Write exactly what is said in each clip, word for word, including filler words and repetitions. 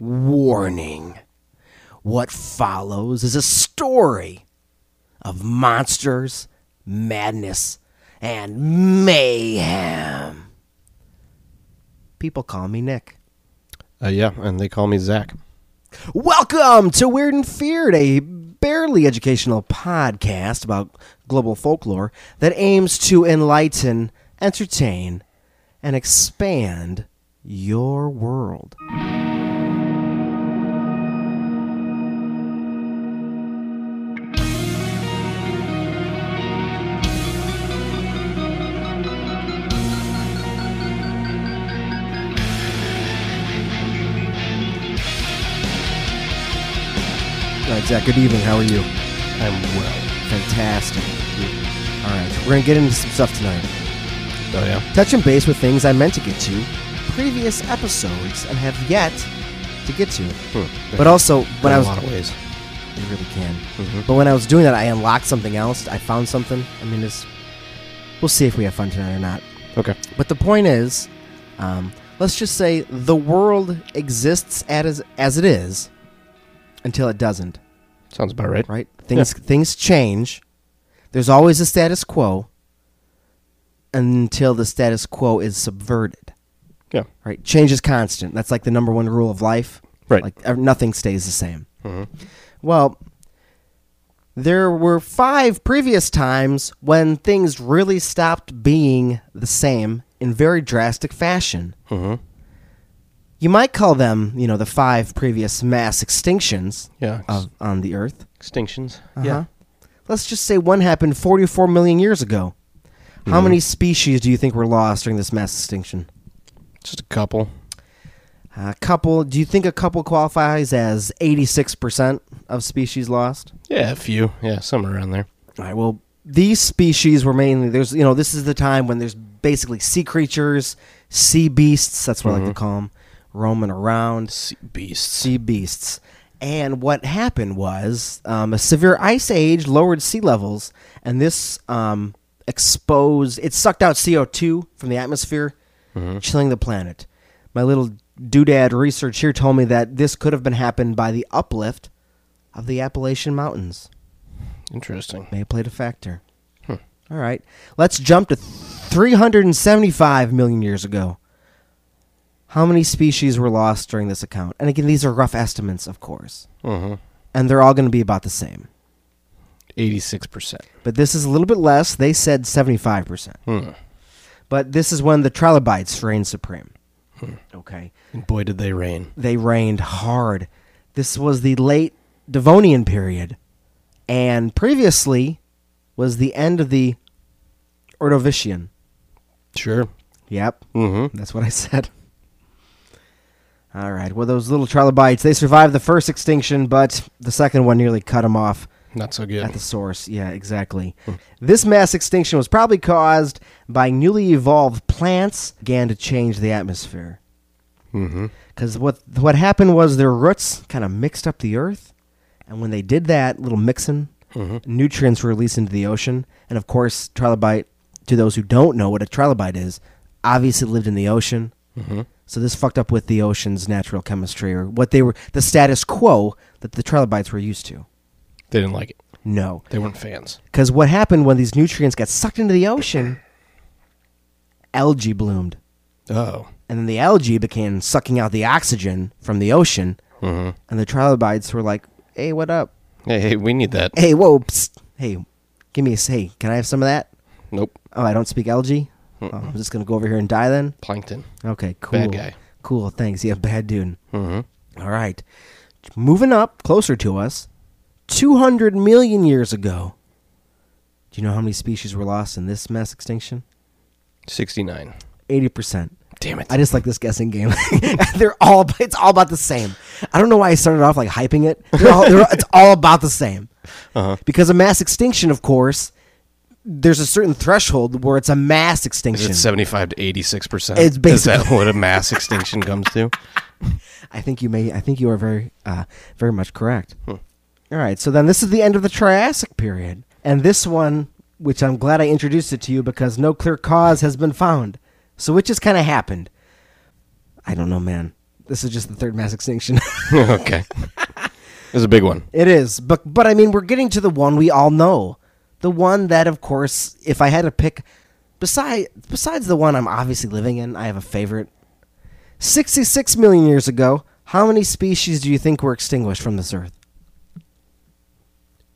Warning. What follows is a story of monsters, madness, and mayhem. People call me Nick. Uh, yeah, and they call me Zach. Welcome to Weird and Feared, a barely educational podcast about global folklore that aims to enlighten, entertain, and expand your world. Zach, good evening. How are you? I'm well. Fantastic. All right. We're going to get into some stuff tonight. Oh, yeah? Touching base with things I meant to get to previous episodes and have yet to get to. Hmm. But also, when I was... in a lot of ways. They really can. Mm-hmm. But when I was doing that, I unlocked something else. I found something. I mean, it's, we'll see if we have fun tonight or not. Okay. But the point is, um, let's just say the world exists as, as it is until it doesn't. Sounds about right. Right? Things yeah. things change. There's always a status quo until the status quo is subverted. Yeah. Right? Change is constant. That's like the number one rule of life. Right. Like nothing stays the same. Mm-hmm. Well, there were five previous times when things really stopped being the same in very drastic fashion. Mm-hmm. You might call them, you know, the five previous mass extinctions yeah, ex- of, on the Earth. Extinctions, uh-huh. yeah. Let's just say one happened forty-four million years ago. Mm-hmm. How many species do you think were lost during this mass extinction? Just a couple. A couple. Do you think a couple qualifies as eighty-six percent of species lost? Yeah, a few. Yeah, somewhere around there. All right, well, these species were mainly, there's, you know, this is the time when there's basically sea creatures, sea beasts, that's what mm-hmm. I like to call them. Roaming around. Sea beasts. Sea beasts. And what happened was um, a severe ice age lowered sea levels, and this um, exposed, it sucked out C O two from the atmosphere, mm-hmm. chilling the planet. My little doodad research here told me that this could have been happened by the uplift of the Appalachian Mountains. Interesting. May have played a factor. Hmm. All right. Let's jump to three hundred seventy-five million years ago. How many species were lost during this account? And again, these are rough estimates, of course. Mm-hmm. And they're all going to be about the same. eighty-six percent. But this is a little bit less. They said seventy-five percent. Mm. But this is when the trilobites reigned supreme. Mm. Okay. And boy, did they reign. They reigned hard. This was the late Devonian period. And previously was the end of the Ordovician. Sure. Yep. Mm-hmm. That's what I said. All right. Well, those little trilobites, they survived the first extinction, but the second one nearly cut them off. Not so good. At the source. Yeah, exactly. Hmm. This mass extinction was probably caused by newly evolved plants began to change the atmosphere. Mm-hmm. Because what, what happened was their roots kind of mixed up the earth. And when they did that little mixing, mm-hmm. nutrients were released into the ocean. And, of course, trilobite, to those who don't know what a trilobite is, obviously lived in the ocean. Mm-hmm. So this fucked up with the ocean's natural chemistry, or what they were, the status quo that the trilobites were used to. They didn't like it. No. They weren't fans. Because what happened when these nutrients got sucked into the ocean, algae bloomed. Oh. And then the algae began sucking out the oxygen from the ocean, mm-hmm. and the trilobites were like, hey, what up? Hey, hey, we need that. Hey, whoa, psst. Hey, give me a, hey, can I have some of that? Nope. Oh, I don't speak algae? Oh, I'm just going to go over here and die then? Plankton. Okay, cool. Bad guy. Cool, thanks. Yeah, bad dude. Mm-hmm. All right. Moving up, closer to us, two hundred million years ago. Do you know how many species were lost in this mass extinction? sixty-nine. eighty percent. Damn it. I just like this guessing game. They're all, it's all about the same. I don't know why I started off like hyping it. They're all, they're, it's all about the same. Uh-huh. Because a mass extinction, of course... There's a certain threshold where it's a mass extinction. Is it seventy-five to eighty-six percent? It's basically Is that what a mass extinction comes to? I think you may. I think you are very, uh, very much correct. Hmm. All right. So then this is the end of the Triassic period. And this one, which I'm glad I introduced it to you because no clear cause has been found. So it just kind of happened. I don't know, man. This is just the third mass extinction. Okay. It's a big one. It is. But, but, I mean, we're getting to the one we all know. The one that, of course, if I had to pick, beside, besides the one I'm obviously living in, I have a favorite. sixty-six million years ago, how many species do you think were extinguished from this Earth?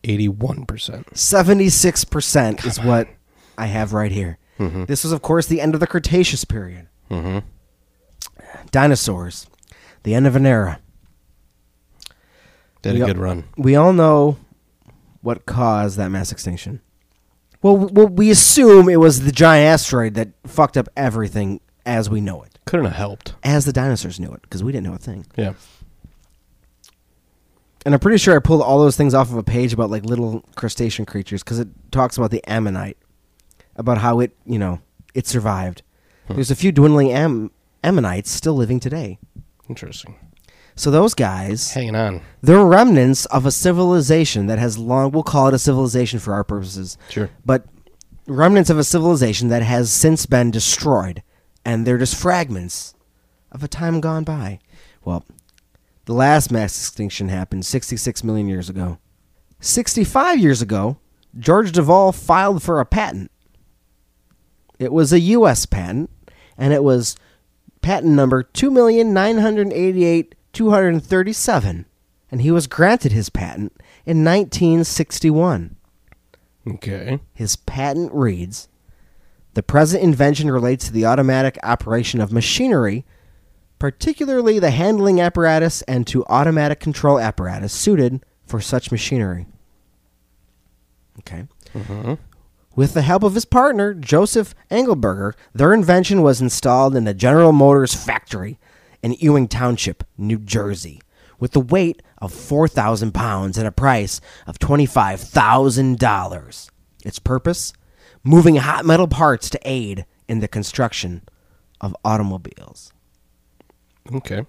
eighty-one percent. seventy-six percent Come is on. What I have right here. Mm-hmm. This was, of course, the end of the Cretaceous period. Mm-hmm. Dinosaurs. The end of an era. Did we a good run. We all know what caused that mass extinction. Well, well, we assume it was the giant asteroid that fucked up everything as we know it. Couldn't have helped. As the dinosaurs knew it, because we didn't know a thing. Yeah. And I'm pretty sure I pulled all those things off of a page about like little crustacean creatures, because it talks about the ammonite, about how it, you know, it survived. Hmm. There's a few dwindling am- ammonites still living today. Interesting. So those guys... Hanging on. They're remnants of a civilization that has long... We'll call it a civilization for our purposes. Sure. But remnants of a civilization that has since been destroyed. And they're just fragments of a time gone by. Well, the last mass extinction happened sixty-six million years ago. sixty-five years ago, George Devol filed for a patent. It was a U S patent. And it was patent number two million nine hundred eighty-eight thousand two hundred thirty-seven, and he was granted his patent in nineteen sixty-one. Okay. His patent reads, "The present invention relates to the automatic operation of machinery, particularly the handling apparatus and to automatic control apparatus suited for such machinery." Okay. Mm-hmm. With the help of his partner, Joseph Engelberger, their invention was installed in the General Motors factory in Ewing Township, New Jersey, with a weight of four thousand pounds and a price of twenty-five thousand dollars. Its purpose? Moving hot metal parts to aid in the construction of automobiles. Okay.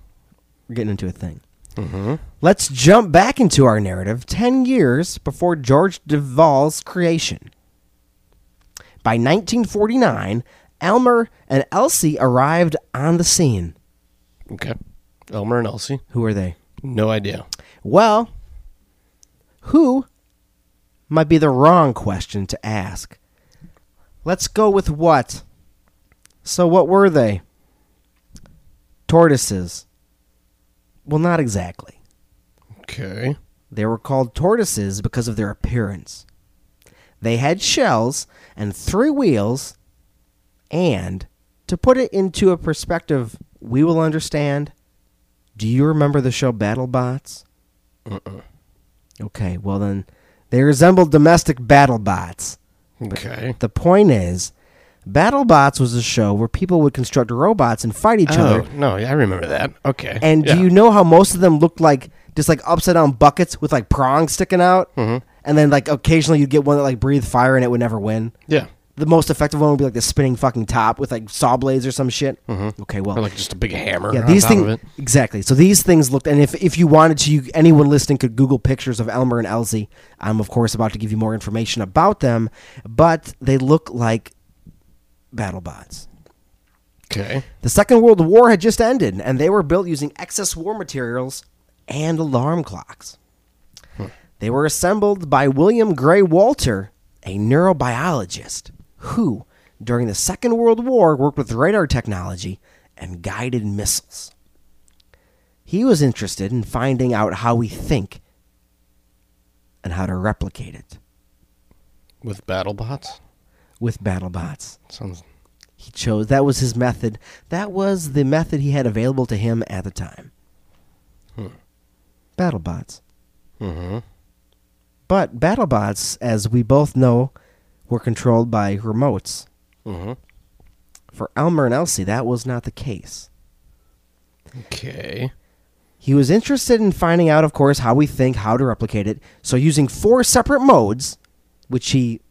We're getting into a thing. Mm-hmm. Let's jump back into our narrative ten years before George Devol's creation. By nineteen forty-nine, Elmer and Elsie arrived on the scene. Okay. Elmer and Elsie. Who are they? No idea. Well, who might be the wrong question to ask. Let's go with what. So what were they? Tortoises. Well, not exactly. Okay. They were called tortoises because of their appearance. They had shells and three wheels, and to put it into a perspective we will understand. Do you remember the show Battle Bots? Uh-uh. Okay, well then, they resemble domestic Battle Bots. Okay. But the point is, Battle Bots was a show where people would construct robots and fight each oh, other. Oh, no, yeah, I remember that. Okay. And yeah. Do you know how most of them looked like just like upside-down buckets with like prongs sticking out? Mm-hmm. And then like occasionally you'd get one that like breathed fire and it would never win? Yeah. The most effective one would be like the spinning fucking top with like saw blades or some shit. Mm-hmm. Okay, well, or like just a big hammer. Yeah, these things exactly. So these things looked, and if if you wanted to, you, anyone listening could Google pictures of Elmer and Elsie. I'm of course about to give you more information about them, but they look like battle bots. Okay. The Second World War had just ended, and they were built using excess war materials and alarm clocks. Hmm. They were assembled by William Gray Walter, a neurobiologist, who, during the Second World War, worked with radar technology and guided missiles. He was interested in finding out how we think and how to replicate it. With battle bots? With battle bots. Sounds... He chose, that was his method. That was the method he had available to him at the time. Hmm. Battle bots. Mm-hmm. But battle bots, as we both know, were controlled by remotes. Mm-hmm. For Elmer and Elsie, that was not the case. Okay. He was interested in finding out, of course, how we think, how to replicate it. So using four separate modes, which he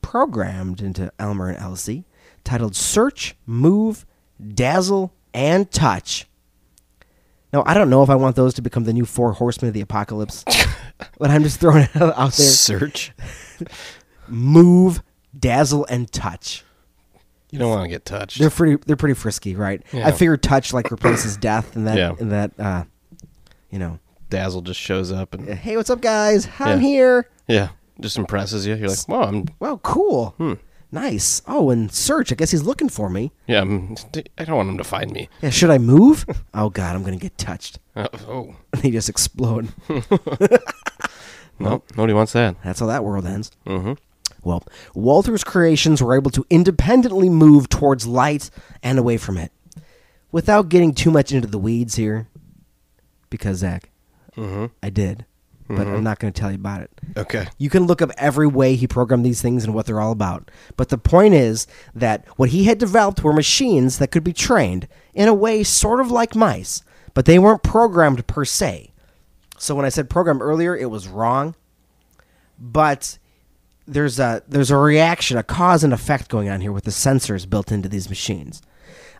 programmed into Elmer and Elsie, titled Search, Move, Dazzle, and Touch. Now, I don't know if I want those to become the new Four Horsemen of the Apocalypse, but I'm just throwing it out there. Search. Move, dazzle, and touch. You don't want to get touched. They're pretty. They're pretty frisky, right? Yeah. I figured touch like replaces death, and that, yeah. and that, uh, you know, Dazzle just shows up and, hey, what's up, guys? I'm yeah. here. Yeah, just impresses you. You're like, wow, I'm wow, cool, hmm. nice. Oh, and Serge, I guess he's looking for me. Yeah, I'm, I don't want him to find me. Yeah, should I move? Oh God, I'm gonna get touched. Uh, oh, and they just explode. Nope, nobody wants that. That's how that world ends. Mm-hmm. Well, Walter's creations were able to independently move towards light and away from it. Without getting too much into the weeds here, because, Zach, mm-hmm. I did, but mm-hmm. I'm not going to tell you about it. Okay. You can look up every way he programmed these things and what they're all about. But the point is that what he had developed were machines that could be trained in a way sort of like mice, but they weren't programmed per se. So when I said program earlier, it was wrong, but... There's a there's a reaction, a cause and effect going on here with the sensors built into these machines.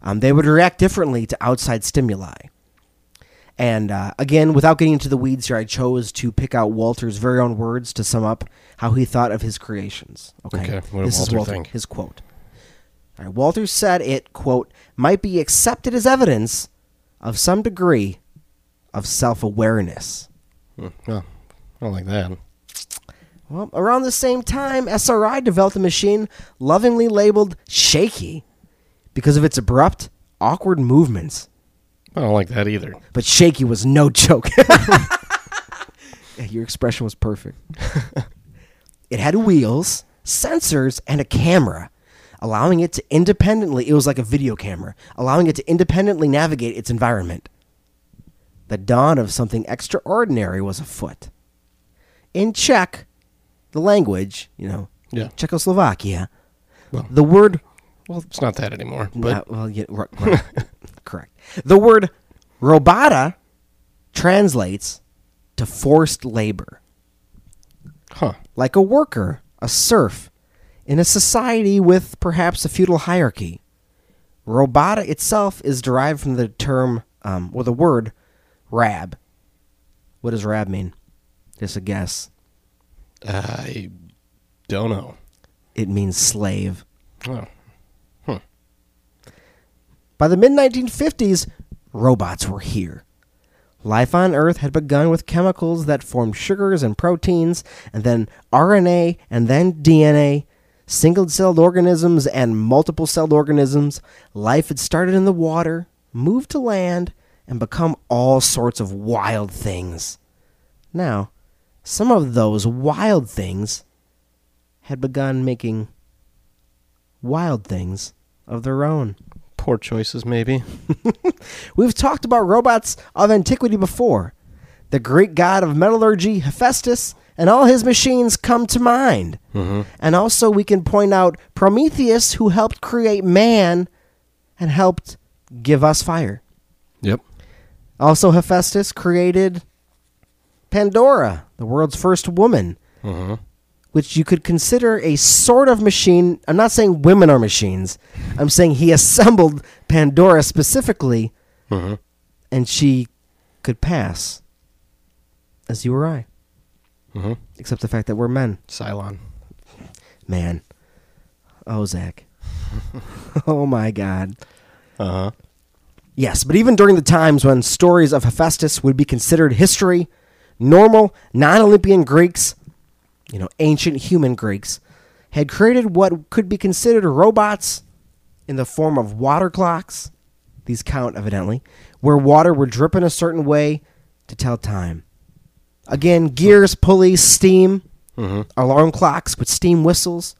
Um, they would react differently to outside stimuli. And uh, again, without getting into the weeds here, I chose to pick out Walter's very own words to sum up how he thought of his creations. Okay, okay. What did this Walter is Walter, think? His quote. All right, Walter said it, quote, might be accepted as evidence of some degree of self-awareness. Hmm. Oh, I don't like that. Well, around the same time, S R I developed a machine lovingly labeled Shaky because of its abrupt, awkward movements. I don't like that either. But Shaky was no joke. Your expression was perfect. It had wheels, sensors, and a camera, allowing it to independently, it was like a video camera, allowing it to independently navigate its environment. The dawn of something extraordinary was afoot. In Czech, the language, you know, yeah. Czechoslovakia, well, the word... Well, it's not that anymore, but... Uh, well, yeah, right, right. Correct. The word robota translates to forced labor. Huh. Like a worker, a serf, in a society with perhaps a feudal hierarchy. Robota itself is derived from the term, um, or the word, rab. What does rab mean? Just a guess. I don't know. It means slave. Oh. Huh. By the mid nineteen fifties, robots were here. Life on Earth had begun with chemicals that formed sugars and proteins, and then R N A, and then D N A, single-celled organisms and multiple-celled organisms. Life had started in the water, moved to land, and become all sorts of wild things. Now... Some of those wild things had begun making wild things of their own. Poor choices, maybe. We've talked about robots of antiquity before. The Greek god of metallurgy, Hephaestus, and all his machines come to mind. Mm-hmm. And also we can point out Prometheus, who helped create man and helped give us fire. Yep. Also, Hephaestus created... Pandora, the world's first woman, uh-huh. which you could consider a sort of machine. I'm not saying women are machines. I'm saying he assembled Pandora specifically, uh-huh. and she could pass as you or I, uh-huh. except the fact that we're men. Cylon. Man. Oh, Zach. Oh, my God. Uh-huh. Yes, but even during the times when stories of Hephaestus would be considered history, normal, non-Olympian Greeks, you know, ancient human Greeks, had created what could be considered robots in the form of water clocks. These count, evidently, where water would drip in a certain way to tell time. Again, gears, pulleys, steam, mm-hmm. alarm clocks with steam whistles,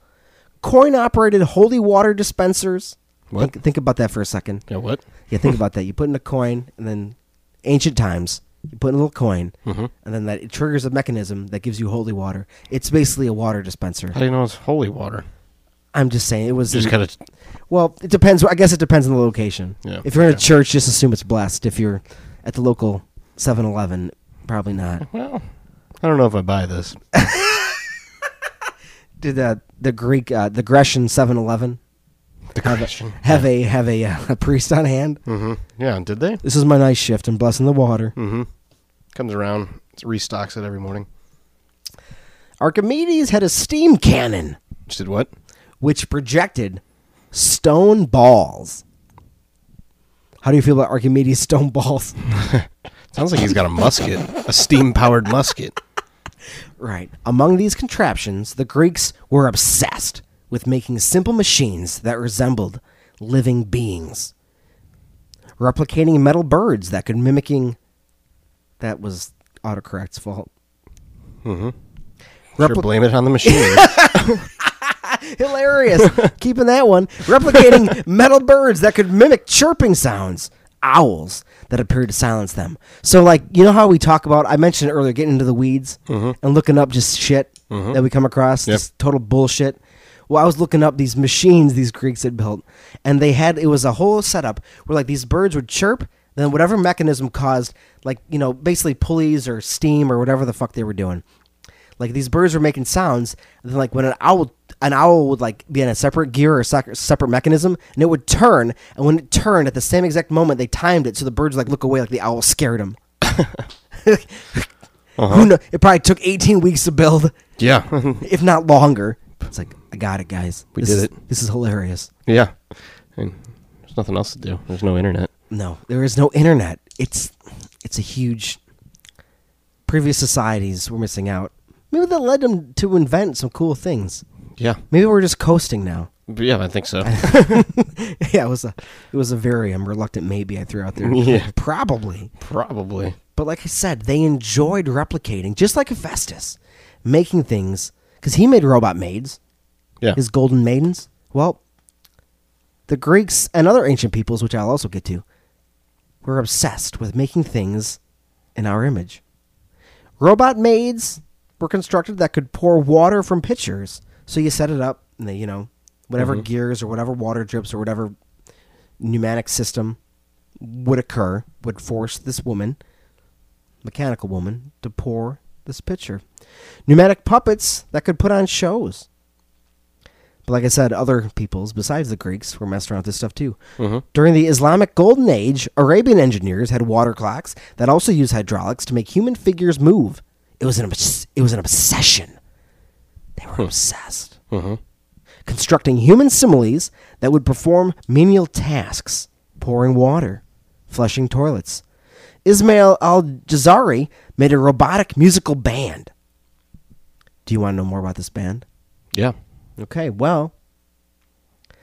coin-operated holy water dispensers. What? Think, think about that for a second. Yeah, what? Yeah, think about that. You put in a coin, and then ancient times. You put in a little coin, mm-hmm. and then that it triggers a mechanism that gives you holy water. It's basically a water dispenser. How do you know it's holy water? I'm just saying it was... Just kind of... Well, it depends. I guess it depends on the location. Yeah, if you're in yeah. a church, just assume it's blessed. If you're at the local seven eleven, probably not. Well, I don't know if I buy this. Did uh, the Greek, uh, the Grecian seven eleven The have a, have, yeah. a, have a, uh, a priest on hand? Mm-hmm. Yeah, did they? This is my night shift. I'm blessing the water. Mm-hmm. Comes around, restocks it every morning. Archimedes had a steam cannon. Which did what? Which projected stone balls. How do you feel about Archimedes' stone balls? Sounds like he's got a musket, a steam-powered musket. Right. Among these contraptions, the Greeks were obsessed with making simple machines that resembled living beings, replicating metal birds that could mimicking. That was autocorrect's fault. Mm-hmm. Repli- sure, blame it on the machine. Hilarious. Keeping that one. Replicating metal birds that could mimic chirping sounds. Owls that appeared to silence them. So, like, you know how we talk about, I mentioned earlier, getting into the weeds mm-hmm. and looking up just shit mm-hmm. that we come across, yep. just total bullshit. Well, I was looking up these machines these Greeks had built, and they had, it was a whole setup where, like, these birds would chirp, then whatever mechanism caused, like, you know, basically pulleys or steam or whatever the fuck they were doing. Like, these birds were making sounds, and then, like, when an owl, an owl would, like, be in a separate gear or a separate mechanism, and it would turn, and when it turned, at the same exact moment, they timed it, so the birds, like, look away like the owl scared them. uh-huh. Who knows? It probably took eighteen weeks to build. Yeah. If not longer. It's like, I got it, guys. We this did is, it. This is hilarious. Yeah. I mean, there's nothing else to do. There's no internet. No, there is no internet. It's, it's a huge... Previous societies were missing out. Maybe that led them to invent some cool things. Yeah. Maybe we're just coasting now. Yeah, I think so. Yeah, it was a it was a very um, reluctant maybe I threw out there. Yeah. Probably. Probably. But like I said, they enjoyed replicating, just like Hephaestus, making things, because he made robot maids. Yeah. His golden maidens. Well, the Greeks and other ancient peoples, which I'll also get to, were obsessed with making things in our image. Robot maids were constructed that could pour water from pitchers. So you set it up, and they, you know, whatever mm-hmm. gears or whatever water drips or whatever pneumatic system would occur would force this woman, mechanical woman, to pour this pitcher. Pneumatic puppets that could put on shows. But like I said, other peoples besides the Greeks were messing around with this stuff too. Mm-hmm. During the Islamic Golden Age, Arabian engineers had water clocks that also used hydraulics to make human figures move. It was an obs- it was an obsession. They were hmm. obsessed. Mm-hmm. Constructing human similes that would perform menial tasks, pouring water, flushing toilets. Ismail al-Jazari made a robotic musical band. Do you want to know more about this band? Yeah. Okay, well,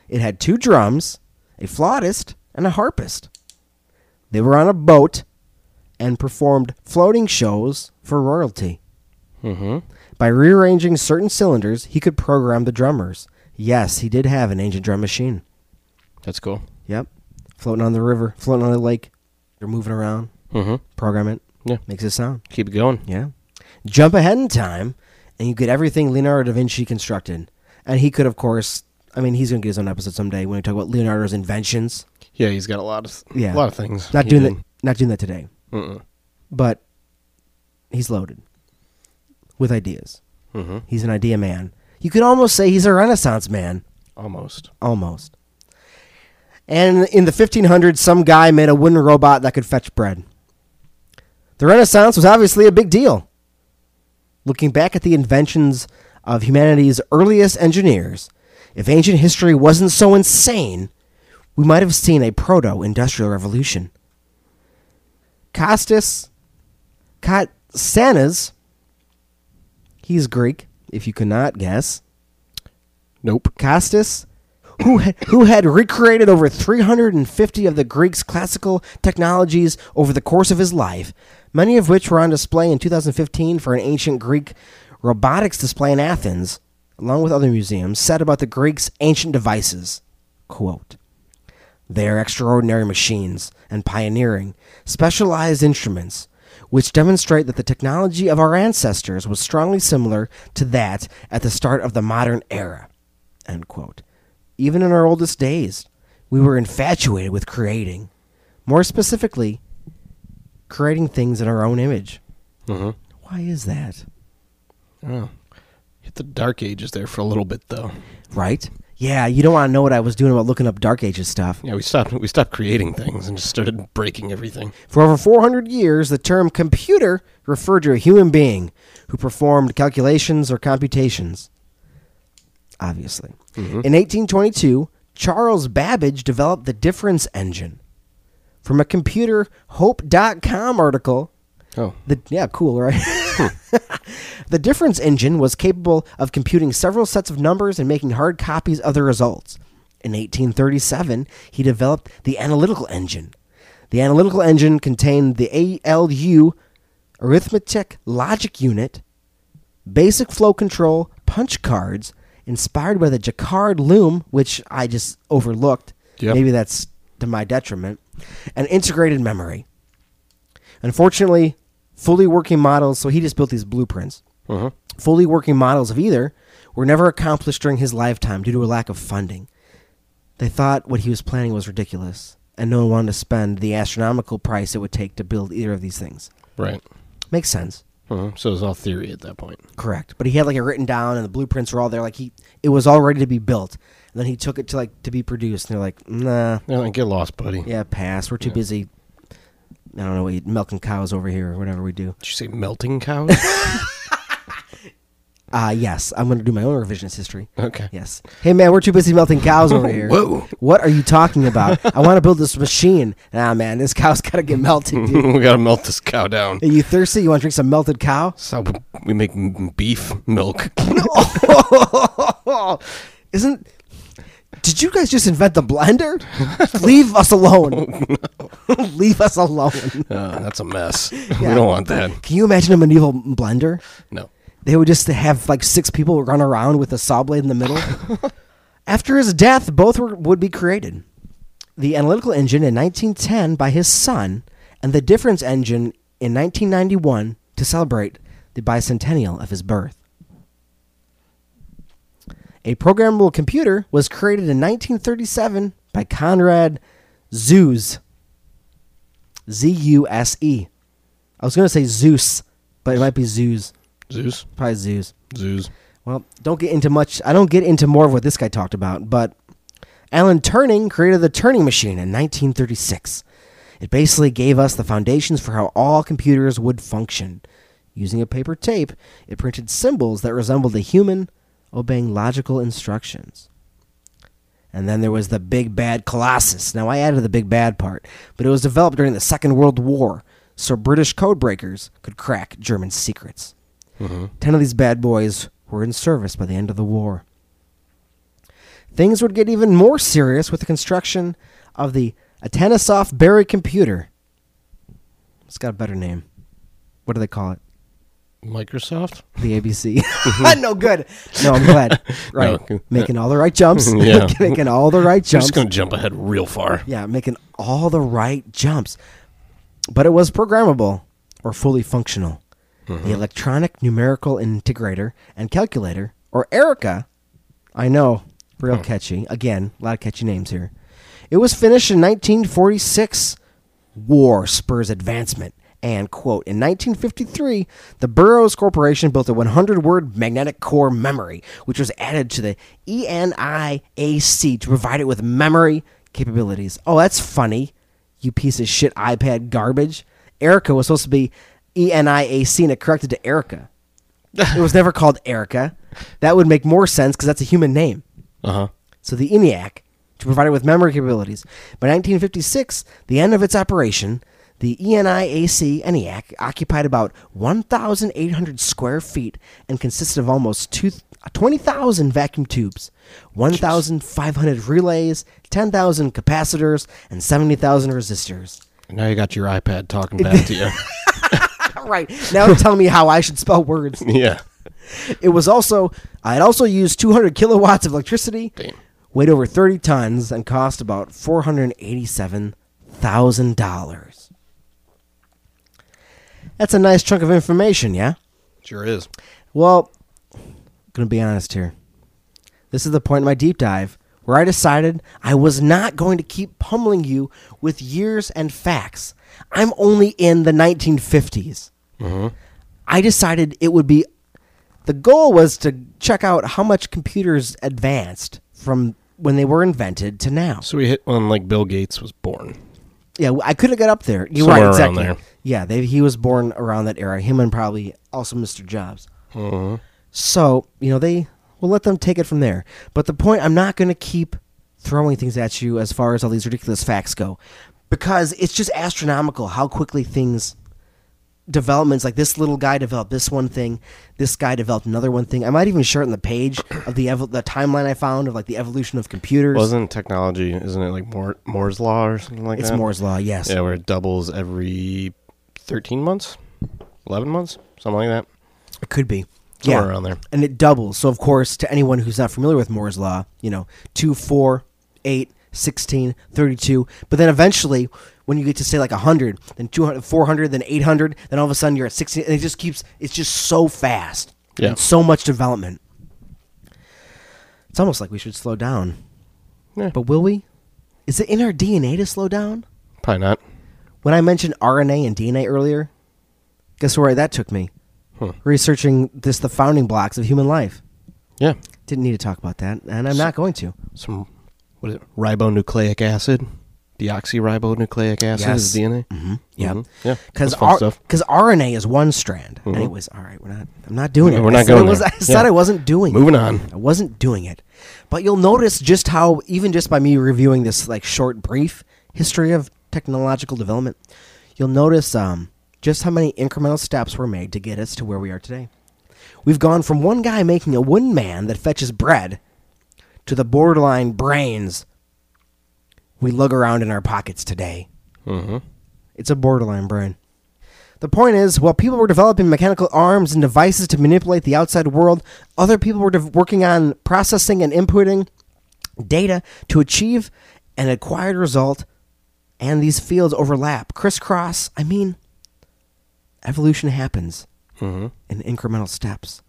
it had two drums, a flautist, and a harpist. They were on a boat and performed floating shows for royalty. Mm-hmm. By rearranging certain cylinders, he could program the drummers. Yes, he did have an ancient drum machine. That's cool. Yep. Floating on the river, floating on the lake. They're moving around. Mm-hmm. Program it. Yeah. Makes it sound. Keep it going. Yeah. Jump ahead in time, and you get everything Leonardo da Vinci constructed. And he could, of course, I mean, he's going to get his own episode someday when we talk about Leonardo's inventions. Yeah, he's got a lot of yeah. a lot of things. Not doing that, not doing that today. Mm-mm. But he's loaded with ideas. Mm-hmm. He's an idea man. You could almost say he's a Renaissance man. Almost. Almost. And in the fifteen hundreds, some guy made a wooden robot that could fetch bread. The Renaissance was obviously a big deal. Looking back at the inventions of humanity's earliest engineers, if ancient history wasn't so insane, we might have seen a proto-industrial revolution. Costas Katsanas, he's Greek, if you could not guess. Nope. Costas, who had, who had recreated over three hundred fifty of the Greeks' classical technologies over the course of his life, many of which were on display in two thousand fifteen for an ancient Greek robotics display in Athens, along with other museums, said about the Greeks' ancient devices, quote, "They are extraordinary machines and pioneering, specialized instruments, which demonstrate that the technology of our ancestors was strongly similar to that at the start of the modern era," end quote. Even in our oldest days, we were infatuated with creating, more specifically, creating things in our own image. Mm-hmm. Why is that? Oh, hit the Dark Ages there for a little bit, though. Right? Yeah, you don't want to know what I was doing about looking up Dark Ages stuff. Yeah, we stopped we stopped creating things and just started breaking everything. For over four hundred years, the term computer referred to a human being who performed calculations or computations, obviously. Mm-hmm. In eighteen twenty-two, Charles Babbage developed the Difference Engine. From a computer hope dot com article. Oh. The, yeah, cool, right? Hmm. The Difference Engine was capable of computing several sets of numbers and making hard copies of the results. In eighteen thirty-seven, he developed the Analytical Engine. The Analytical Engine contained the A L U, Arithmetic Logic Unit, basic flow control, punch cards, inspired by the Jacquard loom, which I just overlooked. Yep. Maybe that's to my detriment. And integrated memory. Unfortunately, fully working models, so he just built these blueprints. Uh-huh. Fully working models of either were never accomplished during his lifetime due to a lack of funding. They thought what he was planning was ridiculous, and no one wanted to spend the astronomical price it would take to build either of these things. Right. Makes sense. Uh-huh. So it was all theory at that point. Correct. But he had like it written down, and the blueprints were all there. Like he, it was all ready to be built. And then he took it to like to be produced, and they're like, nah. They're like, get lost, buddy. Yeah, pass. We're too yeah. busy. I don't know, we milking cows over here or whatever we do. Did you say melting cows? Uh, yes, I'm going to do my own revisionist history. Okay. Yes. Hey, man, we're too busy melting cows over here. Whoa. What are you talking about? I want to build this machine. Nah, man, this cow's got to get melted, dude. We got to melt this cow down. Are you thirsty? You want to drink some melted cow? That's how we make beef milk. No. Isn't... Did you guys just invent the blender? Leave us alone. Oh, no. Leave us alone. Uh, that's a mess. Yeah. We don't want that. Can you imagine a medieval blender? No. They would just have like six people run around with a saw blade in the middle. After his death, both were, would be created. The Analytical Engine in nineteen ten by his son, and the Difference Engine in nineteen ninety-one to celebrate the bicentennial of his birth. A programmable computer was created in nineteen thirty-seven by Konrad Zuse. Z U S E. I was going to say Zeus, but it might be Zuse. Zeus? Probably Zeus. Zeus. Well, don't get into much. I don't get into more of what this guy talked about, but Alan Turing created the Turing machine in nineteen thirty-six. It basically gave us the foundations for how all computers would function. Using a paper tape, it printed symbols that resembled a human obeying logical instructions. And then there was the Big Bad Colossus. Now, I added the Big Bad part, but it was developed during the Second World War so British codebreakers could crack German secrets. Mm-hmm. Ten of these bad boys were in service by the end of the war. Things would get even more serious with the construction of the Atanasoff Berry computer. It's got a better name. What do they call it? Microsoft? The A B C. No good. No, I'm glad. Right. No. Making all the right jumps. Yeah. Making all the right jumps. I'm just going to jump ahead real far. Yeah, making all the right jumps. But it was programmable or fully functional. Mm-hmm. The Electronic Numerical Integrator and Calculator, or ENIAC. I know, real huh. catchy. Again, a lot of catchy names here. It was finished in nineteen forty-six. War spurs advancement. And, quote, in nineteen fifty-three, the Burroughs Corporation built a one hundred word magnetic core memory, which was added to the ENIAC to provide it with memory capabilities. Oh, that's funny, you piece of shit iPad garbage. ENIAC was supposed to be E N I A C, and it corrected to Erica. It was never called Erica. That would make more sense because that's a human name. Uh-huh. So the ENIAC, to provide it with memory capabilities. By nineteen fifty-six, the end of its operation, the ENIAC ENIAC occupied about one thousand eight hundred square feet and consisted of almost twenty thousand vacuum tubes, one thousand five hundred relays, ten thousand capacitors, and seventy thousand resistors. Now you got your iPad talking back to you. Right. Now it's telling me how I should spell words. Yeah. It was also, it also used two hundred kilowatts of electricity, damn, weighed over thirty tons, and cost about four hundred eighty-seven thousand dollars. That's a nice chunk of information, yeah? Sure is. Well, I'm going to be honest here. This is the point in my deep dive where I decided I was not going to keep pummeling you with years and facts. I'm only in the nineteen fifties. Uh-huh. I decided it would be... The goal was to check out how much computers advanced from when they were invented to now. So we hit on like Bill Gates was born. Yeah, I couldn't get up there. You're somewhere right, exactly. Around there. Yeah, they, he was born around that era. Him and probably also Mister Jobs. Uh-huh. So, you know, they... We'll let them take it from there. But the point, I'm not going to keep throwing things at you as far as all these ridiculous facts go, because it's just astronomical how quickly things, developments like this little guy developed this one thing, this guy developed another one thing. I might even share it on the page of the evo- the timeline I found of like the evolution of computers. Wasn't technology, isn't it like Moore, Moore's Law or something like it's that? It's Moore's Law, yes. Yeah, where it doubles every thirteen months, eleven months, something like that. It could be. Somewhere yeah. around there. And it doubles. So, of course, to anyone who's not familiar with Moore's Law, you know, two, four, eight, sixteen, thirty-two. But then eventually, when you get to, say, like one hundred, then two hundred, four hundred, then eight hundred, then all of a sudden you're at sixteen. And it just keeps, it's just so fast. Yeah. And so much development. It's almost like we should slow down. Yeah. But will we? Is it in our D N A to slow down? Probably not. When I mentioned R N A and D N A earlier, guess where that took me? Hmm. Researching this, the founding blocks of human life. Yeah. Didn't need to talk about that, and I'm so, not going to. Some, what is it, ribonucleic acid? Deoxyribonucleic acid yes. is D N A? Mm-hmm. Yep. Mm-hmm. Yeah. Because R- R N A is one strand. Mm-hmm. Anyways, all right, we're not, I'm not doing yeah, it. We're not I going was, I yeah. said I wasn't doing Moving it. Moving on. I wasn't doing it. But you'll notice just how, even just by me reviewing this like short, brief history of technological development, you'll notice... um. just how many incremental steps were made to get us to where we are today. We've gone from one guy making a wooden man that fetches bread to the borderline brains we lug around in our pockets today. Mm-hmm. It's a borderline brain. The point is, while people were developing mechanical arms and devices to manipulate the outside world, other people were de- working on processing and inputting data to achieve an acquired result, and these fields overlap. Crisscross, I mean... evolution happens mm-hmm. in incremental steps.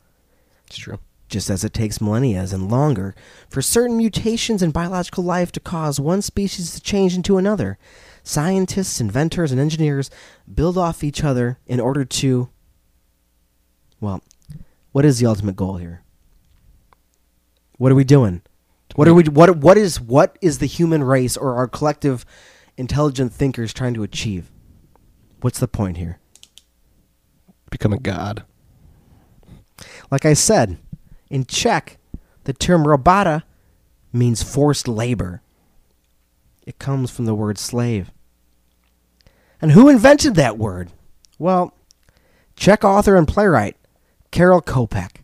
It's true. Just as it takes millennia and longer for certain mutations in biological life to cause one species to change into another, scientists, inventors, and engineers build off each other in order to... Well, what is the ultimate goal here? What are we doing? What are we? What what is what is the human race or our collective intelligent thinkers trying to achieve? What's the point here? Become a god. Like I said, in Czech, the term robota means forced labor. It comes from the word slave. And who invented that word? Well, Czech author and playwright Karel Čapek.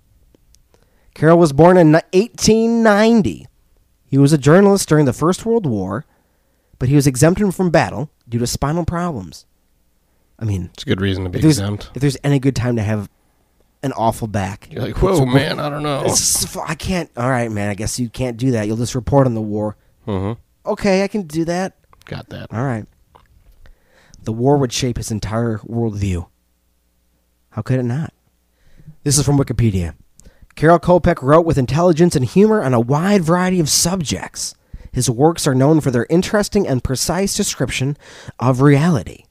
Karel was born in eighteen ninety. He was a journalist during the First World War, but he was exempted from battle due to spinal problems. I mean, it's a good reason to be if exempt. If there's any good time to have an awful back, you're like, whoa, man, I don't know. It's, I can't. All right, man, I guess you can't do that. You'll just report on the war. Mm-hmm. Okay, I can do that. Got that. All right. The war would shape his entire worldview. How could it not? This is from Wikipedia. Karel Čapek wrote with intelligence and humor on a wide variety of subjects. His works are known for their interesting and precise description of reality.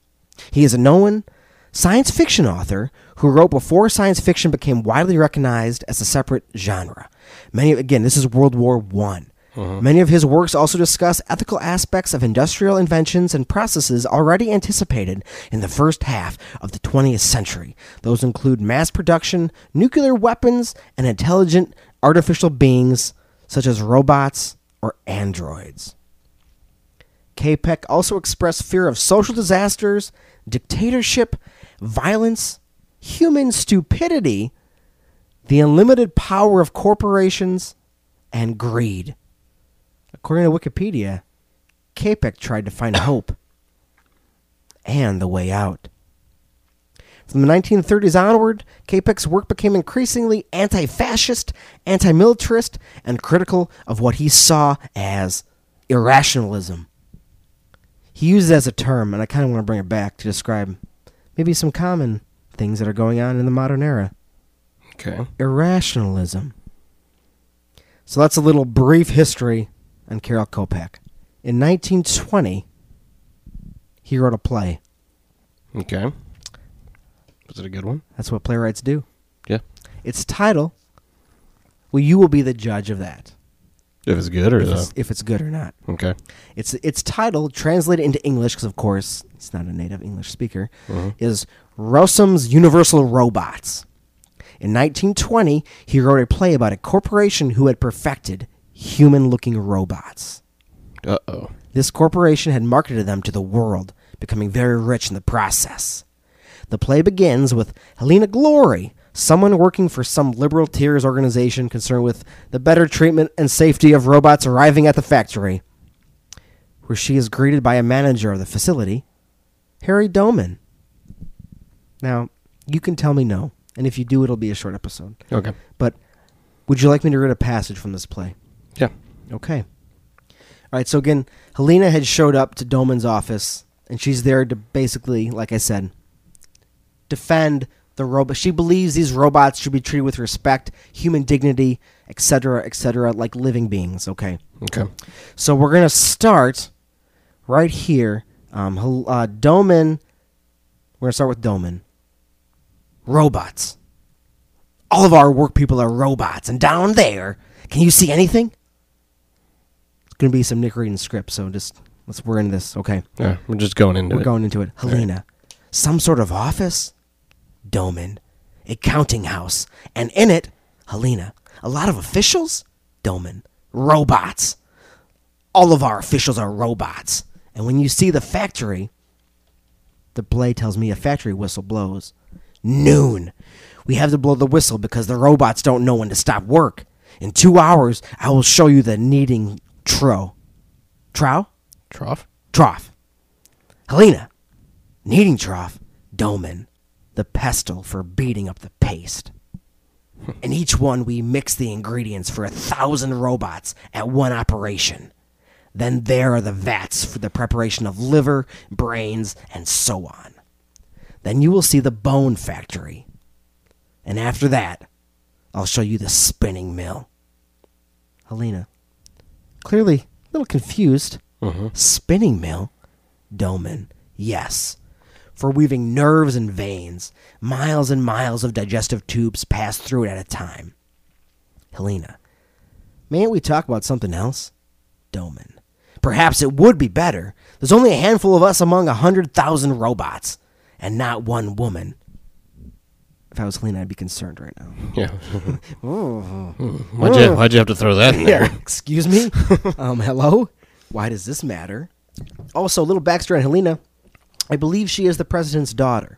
He is a known science fiction author who wrote before science fiction became widely recognized as a separate genre. Many, again, this is World War One. Uh-huh. Many of his works also discuss ethical aspects of industrial inventions and processes already anticipated in the first half of the twentieth century. Those include mass production, nuclear weapons, and intelligent artificial beings such as robots or androids. Čapek also expressed fear of social disasters, dictatorship, violence, human stupidity, the unlimited power of corporations, and greed. According to Wikipedia, Čapek tried to find hope and the way out. From the nineteen thirties onward, Čapek's work became increasingly anti-fascist, anti-militarist, and critical of what he saw as irrationalism. He used it as a term, and I kind of want to bring it back to describe maybe some common things that are going on in the modern era. Okay. Irrationalism. So that's a little brief history on Karel Čapek. In nineteen twenty, he wrote a play. Okay. Was it a good one? That's what playwrights do. Yeah. Its title, well, you will be the judge of that. If it's good or if it's, if it's good or not. Okay. It's its title, translated into English, because of course it's not a native English speaker, mm-hmm. is Rossum's Universal Robots. In nineteen twenty, he wrote a play about a corporation who had perfected human-looking robots. Uh-oh. This corporation had marketed them to the world, becoming very rich in the process. The play begins with Helena Glory, someone working for some liberal tiers organization concerned with the better treatment and safety of robots, arriving at the factory, where she is greeted by a manager of the facility, Harry Domin. Now, you can tell me no, and if you do, it'll be a short episode. Okay. But would you like me to read a passage from this play? Yeah. Okay. All right, so again, Helena had showed up to Doman's office, and she's there to basically, like I said, defend the robot. She believes these robots should be treated with respect, human dignity, et cetera, et cetera, like living beings, okay? Okay. So we're going to start right here. Um, uh, Domin, we're going to start with Domin. Robots. All of our work people are robots, and down there, can you see anything? Going to be some Nick reading script, so just let's we're in this, okay? Yeah, we're just going into we're it. We're going into it. Helena, right. Some sort of office, Domin, a counting house, and in it, Helena, a lot of officials, Domin, robots. All of our officials are robots, and when you see the factory, the play tells me a factory whistle blows. Noon, we have to blow the whistle because the robots don't know when to stop work. In two hours, I will show you the kneading. Tro. Trow? Trough? Trough. Helena, kneading trough, Domin, the pestle for beating up the paste. In each one, we mix the ingredients for a thousand robots at one operation. Then there are the vats for the preparation of liver, brains, and so on. Then you will see the bone factory. And after that, I'll show you the spinning mill. Helena, clearly a little confused. Mm-hmm. Spinning mill? Domin. Yes. For weaving nerves and veins. Miles and miles of digestive tubes pass through it at a time. Helena, mayn't we talk about something else? Domin. Perhaps it would be better. There's only a handful of us among a hundred thousand robots. And not one woman. If I was Helena, I'd be concerned right now. Yeah. Ooh. Why'd you, why'd you have to throw that in there? Yeah. Excuse me? um, hello? Why does this matter? Also, a little backstory on Helena. I believe she is the president's daughter.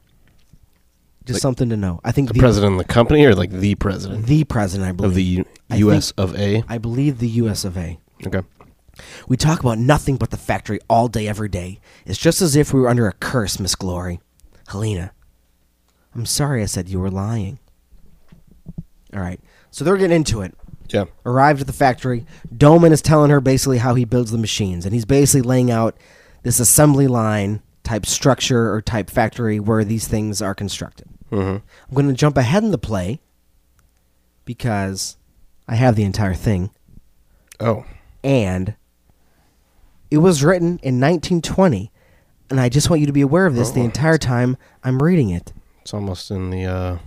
Just like, something to know. I think The, the president the, of the company or like the president? The president, I believe. Of the U- U.S. Think, of A? I believe the U S of A. Okay. We talk about nothing but the factory all day, every day. It's just as if we were under a curse, Miss Glory. Helena, I'm sorry I said you were lying. All right. So they're getting into it. Yeah. Arrived at the factory. Domin is telling her basically how he builds the machines. And he's basically laying out this assembly line type structure or type factory where these things are constructed. Mm-hmm. I'm going to jump ahead in the play because I have the entire thing. Oh. And it was written in nineteen twenty. And I just want you to be aware of this oh, the entire time I'm reading it. It's almost in the, uh,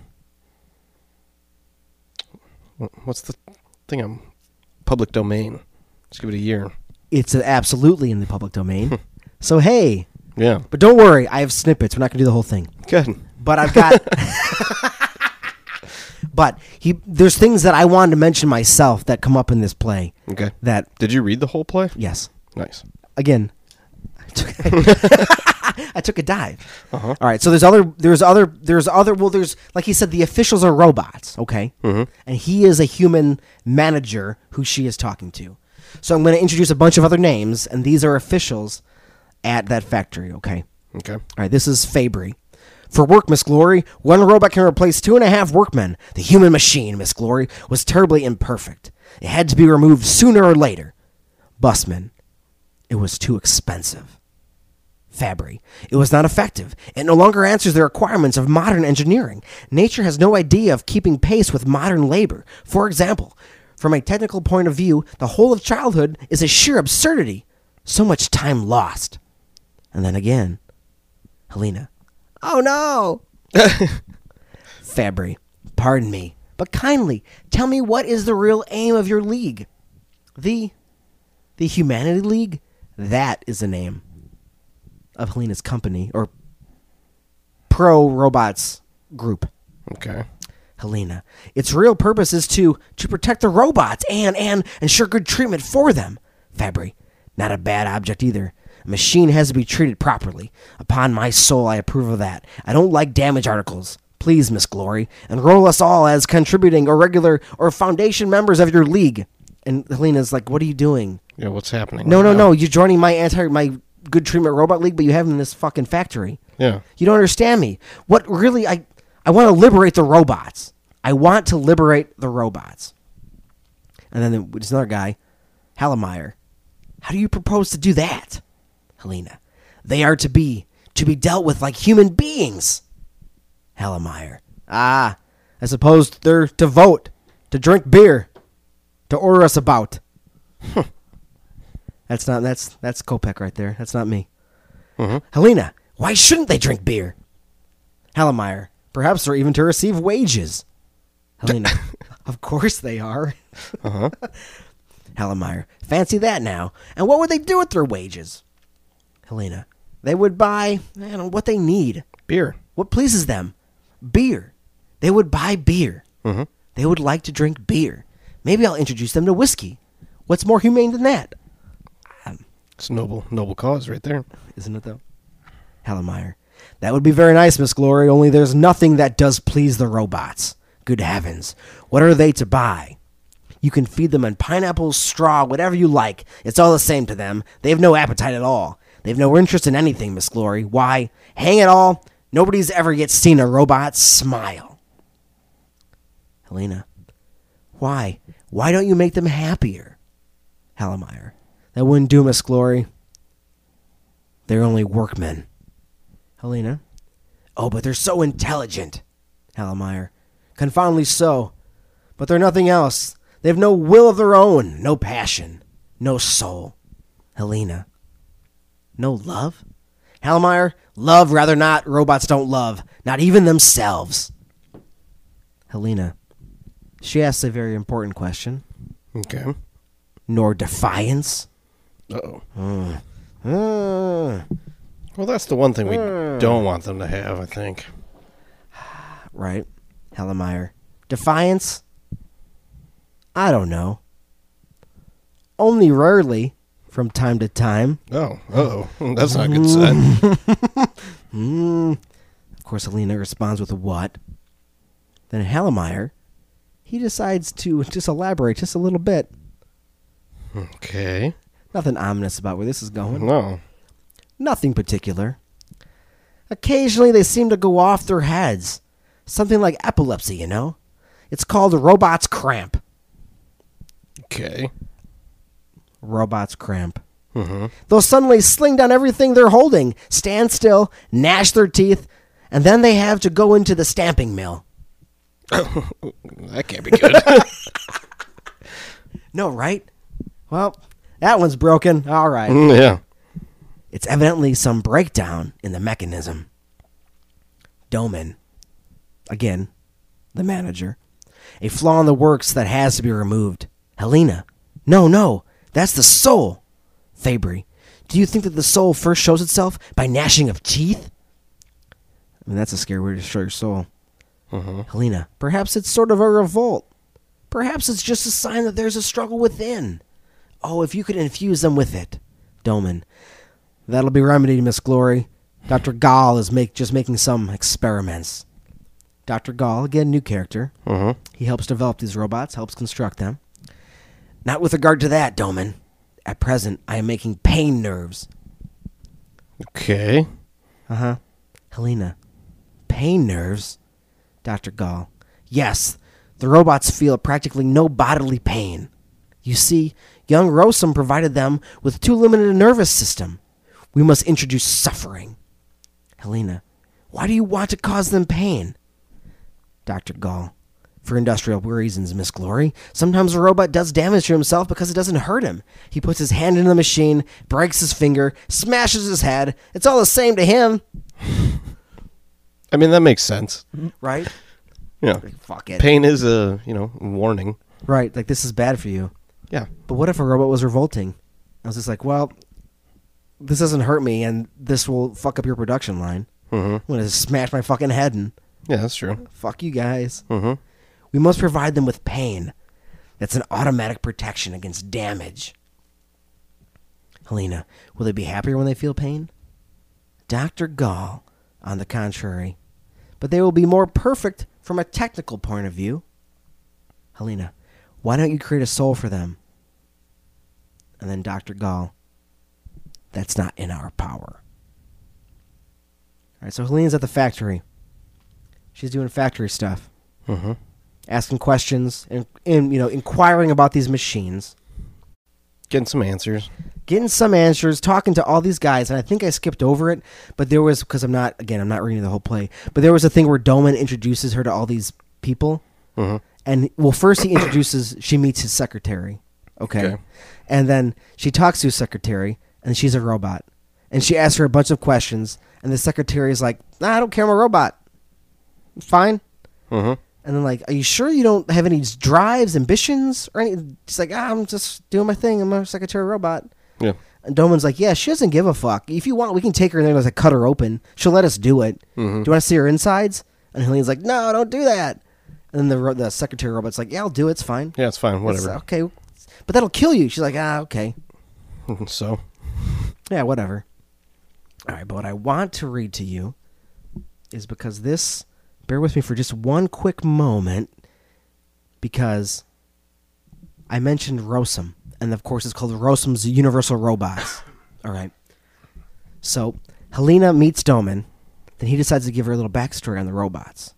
what's the thing I'm, public domain. Let's give it a year. It's absolutely in the public domain. So, hey. Yeah. But don't worry. I have snippets. We're not going to do the whole thing. Good. But I've got, but he, there's things that I wanted to mention myself that come up in this play. Okay. That. Did you read the whole play? Yes. Nice. Again. I took I took a dive. Uh-huh. All right, so there's other, there's other, there's other. Well, there's like he said, the officials are robots, okay, mm-hmm. And he is a human manager who she is talking to. So I'm going to introduce a bunch of other names, and these are officials at that factory, okay? Okay. All right, this is Fabry. For work, Miss Glory, one robot can replace two and a half workmen. The human machine, Miss Glory, was terribly imperfect. It had to be removed sooner or later. Busman, it was too expensive. Fabry, it was not effective. It no longer answers the requirements of modern engineering. Nature has no idea of keeping pace with modern labor. For example, from a technical point of view, the whole of childhood is a sheer absurdity. So much time lost. And then again, Helena, oh no. Fabry, pardon me, but kindly tell me what is the real aim of your league? The, the Humanity League? That is the name of Helena's company, or pro-robots group. Okay. Helena, its real purpose is to, to protect the robots and, and ensure good treatment for them. Fabry, Not a bad object either. A machine has to be treated properly. Upon my soul, I approve of that. I don't like damage articles. Please, Miss Glory, enroll us all as contributing or regular or foundation members of your league. And Helena's like, what are you doing? Yeah, what's happening? No, right no, now? no. You're joining my anti, my good treatment robot league, but you have them in this fucking factory. Yeah. You don't understand me. What really, I, I want to liberate the robots. I want to liberate the robots. And then there's another guy, Hallemeier. How do you propose to do that? Helena. They are to be, to be dealt with like human beings. Hallemeier. Ah, I suppose they're to vote, to drink beer, to order us about. That's not, that's, that's Čapek right there. That's not me. Mm-hmm. Helena, why shouldn't they drink beer? Hallemeier. Perhaps they're even to receive wages. Helena. Of course they are. Uh-huh. Hallemeier. Fancy that now. And what would they do with their wages? Helena. They would buy, I don't know, what they need. Beer. What pleases them? Beer. They would buy beer. Mm-hmm. They would like to drink beer. Maybe I'll introduce them to whiskey. What's more humane than that? Um, it's a noble, noble cause right there. Isn't it, though? Hallemeier. That would be very nice, Miss Glory, only there's nothing that does please the robots. Good heavens. What are they to buy? You can feed them on pineapples, straw, whatever you like. It's all the same to them. They have no appetite at all. They have no interest in anything, Miss Glory. Why, hang it all, nobody's ever yet seen a robot smile. Helena. Why? Why don't you make them happier? Hallemeier. That wouldn't do, Miss Glory. They're only workmen. Helena. Oh, but they're so intelligent. Hallemeier. Confoundly so. But they're nothing else. They have no will of their own, no passion, no soul. Helena. No love? Hallemeier, love rather not. Robots don't love, not even themselves. Helena. She asks a very important question. Okay. Nor defiance. Uh-oh. Mm. Mm. Well, that's the one thing we mm. don't want them to have, I think. Right. Hallemeier. Defiance? I don't know. Only rarely. From time to time. Oh, uh-oh. That's not a good sign. mm. Of course, Helena responds with a what. Then Hallemeier, he decides to just elaborate just a little bit. Okay. Nothing ominous about where this is going. No. Nothing particular. Occasionally, they seem to go off their heads. Something like epilepsy, you know? It's called a robot's cramp. Okay. Robots cramp. Mm-hmm. They'll suddenly sling down everything they're holding, stand still, gnash their teeth, and then they have to go into the stamping mill. Oh, that can't be good. No, right? Well, that one's broken. All right. Mm, yeah. It's evidently some breakdown in the mechanism. Domin. Again, the manager. A flaw in the works that has to be removed. Helena. No, no. That's the soul. Fabry. Do you think that the soul first shows itself by gnashing of teeth? I mean, that's a scary way to show your soul. Uh-huh. Helena. Perhaps it's sort of a revolt. Perhaps it's just a sign that there's a struggle within. Oh, if you could infuse them with it. Domin. That'll be remedied, Miss Glory. Doctor Gall is make, just making some experiments. Doctor Gall, again, new character. Uh-huh. He helps develop these robots, helps construct them. Not with regard to that, Domin. At present, I am making pain nerves. Okay. Uh-huh. Helena. Pain nerves? Doctor Gall. Yes, the robots feel practically no bodily pain. You see, young Rossum provided them with too limited a nervous system. We must introduce suffering. Helena. Why do you want to cause them pain? Doctor Gall. For industrial reasons, Miss Glory. Sometimes a robot does damage to himself because it doesn't hurt him. He puts his hand in the machine, breaks his finger, smashes his head. It's all the same to him. I mean, that makes sense. Right? Yeah. Like, fuck it. Pain is a, you know, warning. Right. Like, this is bad for you. Yeah. But what if a robot was revolting? I was just like, well, this doesn't hurt me, and this will fuck up your production line. Mm-hmm. I'm going to smash my fucking head in. Yeah, that's true. Fuck you guys. Mm-hmm. We must provide them with pain. That's an automatic protection against damage. Helena, will they be happier when they feel pain? Doctor Gall, on the contrary. But they will be more perfect from a technical point of view. Helena, why don't you create a soul for them? And then Doctor Gall, that's not in our power. All right, so Helena's at the factory. She's doing factory stuff. Mm-hmm. Asking questions and, and, you know, inquiring about these machines. Getting some answers. Getting some answers, talking to all these guys, and I think I skipped over it, but there was, because I'm not, again, I'm not reading the whole play, but there was a thing where Domin introduces her to all these people. Mm-hmm. And, well, first he introduces, she meets his secretary. Okay. okay. And then she talks to his secretary, and she's a robot. And she asks her a bunch of questions, and the secretary is like, nah, I don't care, I'm a robot. I'm fine. Mm-hmm. And then, like, are you sure you don't have any drives, ambitions, or anything? She's like, ah, I'm just doing my thing. I'm a secretary robot. Yeah. And Domin's like, yeah, she doesn't give a fuck. If you want, we can take her in there and, like, cut her open. She'll let us do it. Mm-hmm. Do you want to see her insides? And Helena's like, no, don't do that. And then the, the secretary robot's like, yeah, I'll do it. It's fine. Yeah, it's fine. Whatever. It's, okay. But that'll kill you. She's like, ah, okay. So? Yeah, whatever. All right, but what I want to read to you is because this... Bear with me for just one quick moment, because I mentioned Rossum, and of course it's called Rossum's Universal Robots. All right. So Helena meets Domin, then he decides to give her a little backstory on the robots.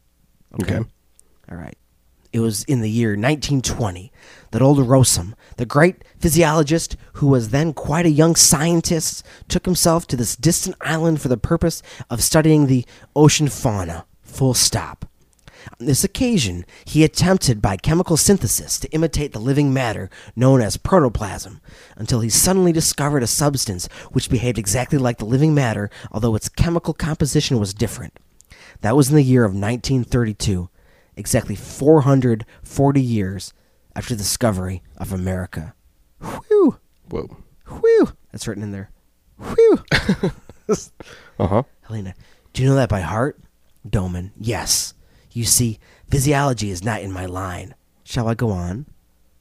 Okay. okay. All right. It was in the year nineteen twenty that old Rossum, the great physiologist who was then quite a young scientist, took himself to this distant island for the purpose of studying the ocean fauna. Full stop. On this occasion, he attempted by chemical synthesis to imitate the living matter known as protoplasm, until he suddenly discovered a substance which behaved exactly like the living matter, although its chemical composition was different. That was in the year of nineteen thirty-two, exactly four hundred forty years after the discovery of America. Whew. Whoa. Whew. That's written in there. Whew. uh-huh. Helena, do you know that by heart? Domin, yes. You see, physiology is not in my line. Shall I go on?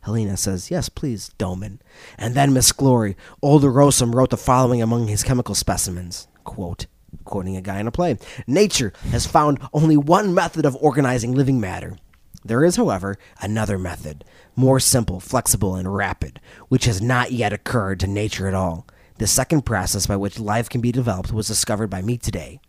Helena says, yes, please, Domin. And then Miss Glory, old Rossum wrote the following among his chemical specimens. Quote, quoting a guy in a play. Nature has found only one method of organizing living matter. There is, however, another method, more simple, flexible, and rapid, which has not yet occurred to nature at all. The second process by which life can be developed was discovered by me today.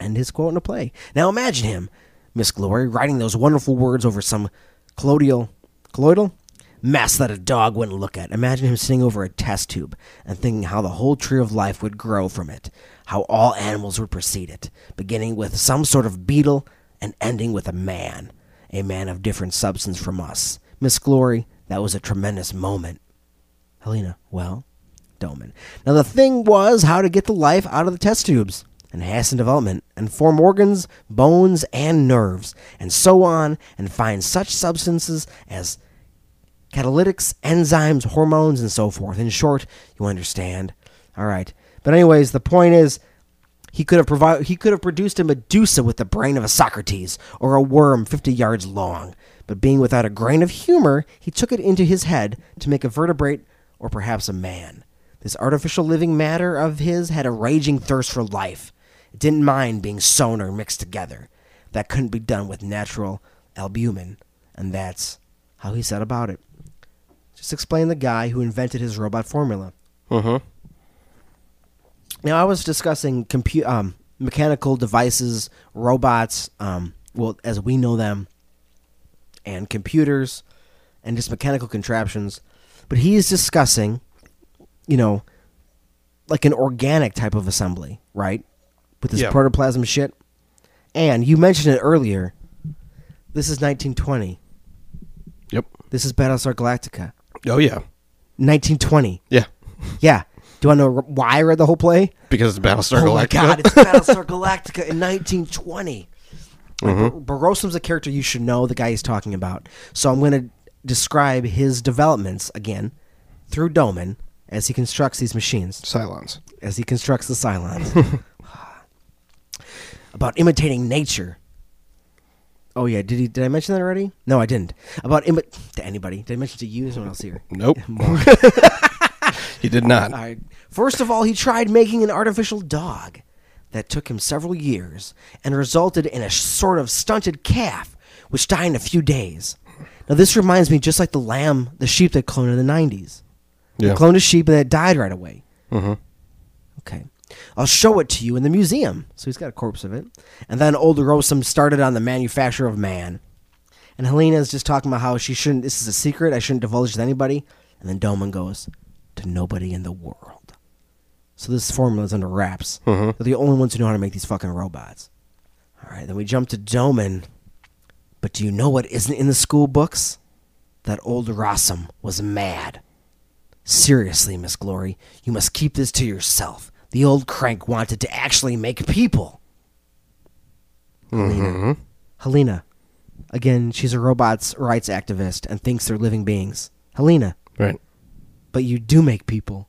End his quote in a play. Now imagine him, Miss Glory, writing those wonderful words over some colloidal, colloidal mess that a dog wouldn't look at. Imagine him sitting over a test tube and thinking how the whole tree of life would grow from it, how all animals would precede it, beginning with some sort of beetle and ending with a man, a man of different substance from us. Miss Glory, that was a tremendous moment. Helena, well, Domin. Now the thing was how to get the life out of the test tubes. And hasten development, and form organs, bones, and nerves, and so on, and find such substances as catalytics, enzymes, hormones, and so forth. In short, you understand. All right. But anyways, the point is, he could have provided, he could have produced a Medusa with the brain of a Socrates, or a worm fifty yards long. But being without a grain of humor, he took it into his head to make a vertebrate, or perhaps a man. This artificial living matter of his had a raging thirst for life. Didn't mind being sewn or mixed together. That couldn't be done with natural albumin. And that's how he set about it. Just explain the guy who invented his robot formula. Uh-huh. Now, I was discussing compu- um, mechanical devices, robots, um, well, as we know them, and computers, and just mechanical contraptions. But he is discussing, you know, like an organic type of assembly, right? With this yep. protoplasm shit. And you mentioned it earlier. This is nineteen twenty. Yep. This is Battlestar Galactica. Oh, yeah. nineteen twenty. Yeah. Yeah. Do you want to know why I read the whole play? Because it's Battlestar oh, Galactica. Oh, my God. It's Battlestar Galactica in nineteen twenty. Like, mm-hmm. Bar- Barosum's a character you should know, the guy he's talking about. So I'm going to describe his developments, again, through Domin, as he constructs these machines. Cylons. As he constructs the Cylons. About imitating nature. Oh, yeah. Did he? Did I mention that already? No, I didn't. About imi- to anybody. Did I mention to you or someone else here? Nope. He did not. I, first of all, he tried making an artificial dog. That took him several years and resulted in a sort of stunted calf, which died in a few days. Now, this reminds me just like the lamb, the sheep that cloned in the nineties. Yeah. They cloned a sheep and it died right away. Mm-hmm. Okay. I'll show it to you in the museum. So he's got a corpse of it. And then old Rossum started on the manufacture of man. And Helena's just talking about how she shouldn't, this is a secret, I shouldn't divulge it to anybody. And then Domin goes, to nobody in the world. So this formula is under wraps. Mm-hmm. They're the only ones who know how to make these fucking robots. All right, then we jump to Domin. But do you know what isn't in the school books? That old Rossum was mad. Seriously, Miss Glory, you must keep this to yourself. The old crank wanted to actually make people. Mm-hmm. Helena. Helena. Again, she's a robots rights activist and thinks they're living beings. Helena. Right. But you do make people.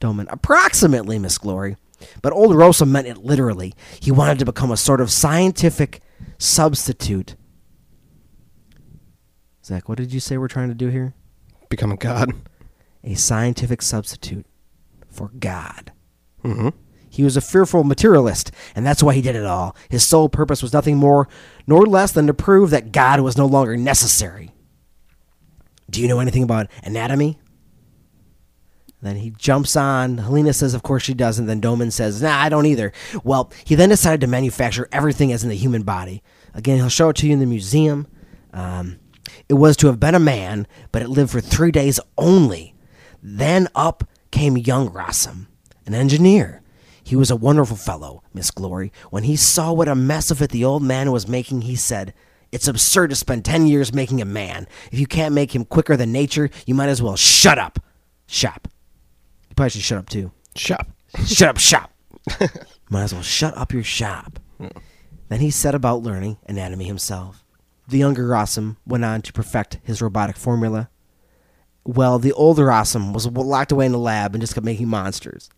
Domin, approximately, Miss Glory. But old Rossum meant it literally. He wanted to become a sort of scientific substitute. Zach, what did you say we're trying to do here? Become a god. A scientific substitute for God. Mm-hmm. He was a fearful materialist, and that's why he did it all. His sole purpose was nothing more nor less than to prove that God was no longer necessary. Do you know anything about anatomy? Then he jumps on. Helena says, of course she doesn't. Then Domin says, nah, I don't either. Well, he then decided to manufacture everything as in the human body. Again, he'll show it to you in the museum. Um, it was to have been a man, but it lived for three days only. Then up came young Rossum, an engineer. He was a wonderful fellow, Miss Glory. When he saw what a mess of it the old man was making, he said, it's absurd to spend ten years making a man. If you can't make him quicker than nature, you might as well shut up shop. You probably should shut up, too. Shop. Shut up, shop. Might as well shut up your shop. Yeah. Then he set about learning anatomy himself. The younger Rossum went on to perfect his robotic formula. Well, the older Rossum was locked away in the lab and just kept making monsters.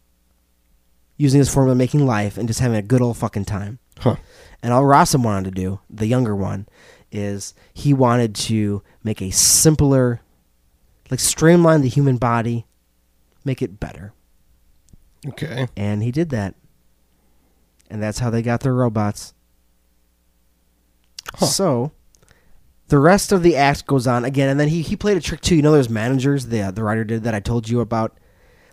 Using his formula, making life, and just having a good old fucking time. Huh. And all Rossum wanted to do, the younger one, is he wanted to make a simpler, like streamline the human body, make it better. Okay. And he did that. And that's how they got their robots. Huh. So, the rest of the act goes on again. And then he, he played a trick, too. You know those managers, the, the writer did, that I told you about?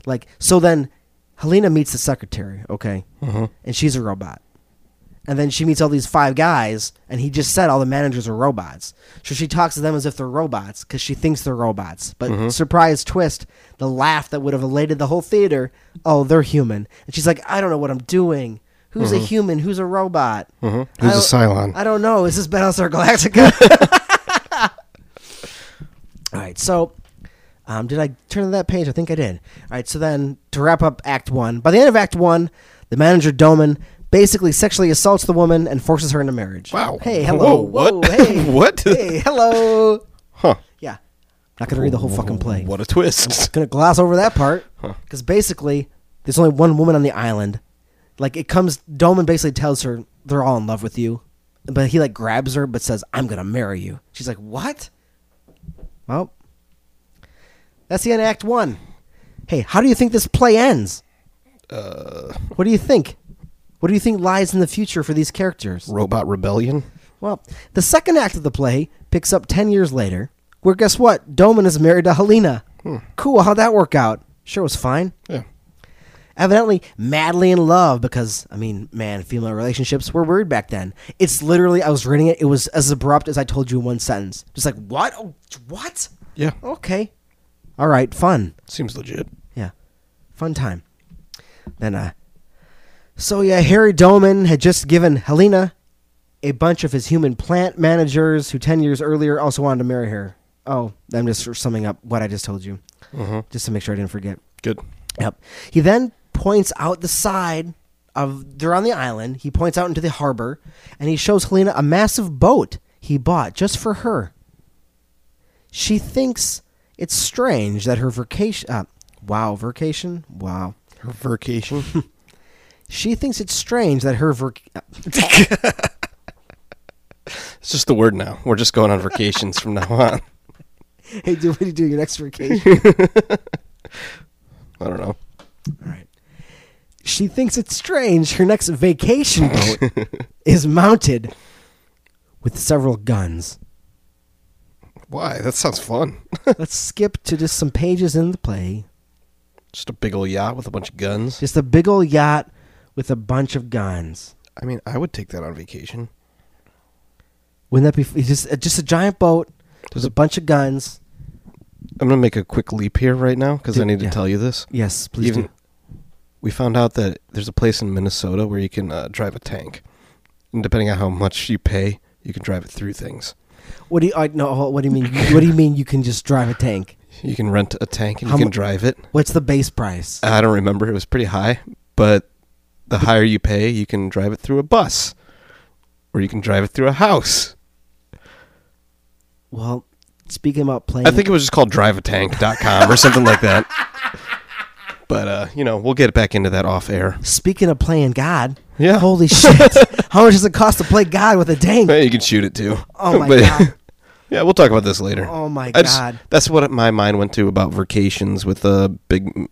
Like, so then Helena meets the secretary, okay? Uh-huh. And she's a robot. And then she meets all these five guys, and he just said all the managers are robots. So she talks to them as if they're robots, because she thinks they're robots. But mm-hmm. surprise twist, the laugh that would have elated the whole theater, oh, they're human. And she's like, I don't know what I'm doing. Who's mm-hmm. a human? Who's a robot? Mm-hmm. Who's a Cylon? I don't know. Is this Battlestar Galactica? All right, so um, did I turn to that page? I think I did. All right, so then to wrap up Act one, by the end of Act one, the manager, Domin, basically sexually assaults the woman and forces her into marriage. Wow. Hey, hello. Whoa, what? Whoa, hey. What? Hey, hello. Huh. Yeah. Not going to read the whole fucking play. What a twist. Going to gloss over that part. Huh. Because basically, there's only one woman on the island. Like, it comes, Domin basically tells her, they're all in love with you. But he, like, grabs her, but says, I'm going to marry you. She's like, what? Well, that's the end of Act One. Hey, how do you think this play ends? Uh. What do you think? What do you think lies in the future for these characters? Robot rebellion? Well, the second act of the play picks up ten years later, where guess what? Domin is married to Helena. Hmm. Cool, how'd that work out? Sure was fine. Yeah. Evidently, madly in love because, I mean, man, female relationships were weird back then. It's literally, I was reading it, it was as abrupt as I told you in one sentence. Just like, what? Oh, what? Yeah. Okay. All right, fun. Seems legit. Yeah. Fun time. Then, uh, So, yeah, Harry Domin had just given Helena a bunch of his human plant managers who ten years earlier also wanted to marry her. Oh, I'm just summing up what I just told you, mm-hmm. just to make sure I didn't forget. Good. Yep. He then points out the side of, they're on the island, he points out into the harbor, and he shows Helena a massive boat he bought just for her. She thinks it's strange that her vacation, uh, wow, vacation? Wow. Her vacation? She thinks it's strange that her... Ver- it's just the word now. We're just going on vacations from now on. Hey, dude, what do you do your next vacation? She thinks it's strange her next vacation boat is mounted with several guns. Why? That sounds fun. Let's skip to just some pages in the play. Just a big old yacht with a bunch of guns? Just a big old yacht with a bunch of guns. I mean, I would take that on vacation. Wouldn't that be... F- just, just a giant boat. There's a bunch of guns. I'm going to make a quick leap here right now because I need to yeah. tell you this. Yes, please Even, do. We found out that there's a place in Minnesota where you can uh, drive a tank. And depending on how much you pay, you can drive it through things. What do you... I, no, what do you mean? What do you mean you can just drive a tank? You can rent a tank and how you can mu- drive it. What's the base price? I don't remember. It was pretty high, but the higher you pay, you can drive it through a bus, or you can drive it through a house. Well, speaking about playing... I think it was just called drive a tank dot com or something like that. But, uh, you know, we'll get back into that off air. Speaking of playing God, yeah. Holy shit. How much does it cost to play God with a tank? Yeah, you can shoot it, too. Oh, my but, God. Yeah, we'll talk about this later. Oh, my I God. Just, that's what my mind went to about vacations with uh, big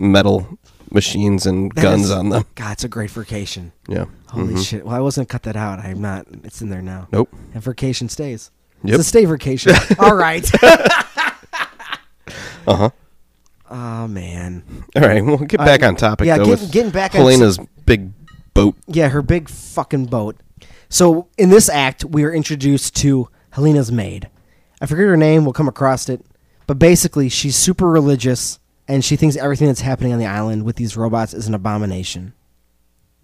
metal machines and that guns is, on them. God, it's a great vacation. Yeah. Holy mm-hmm. shit. Well, I wasn't going to cut that out. I'm not. It's in there now. Nope. And vacation stays. Yep. It's a stay vacation. All right. Uh-huh. Oh, man. All right. We'll get back uh, on topic, yeah, though. Yeah, get, getting back Helena's on... Helena's big boat. Yeah, her big fucking boat. So, in this act, we are introduced to... Helena's maid. I forget her name. We'll come across it. But basically, she's super religious, and she thinks everything that's happening on the island with these robots is an abomination.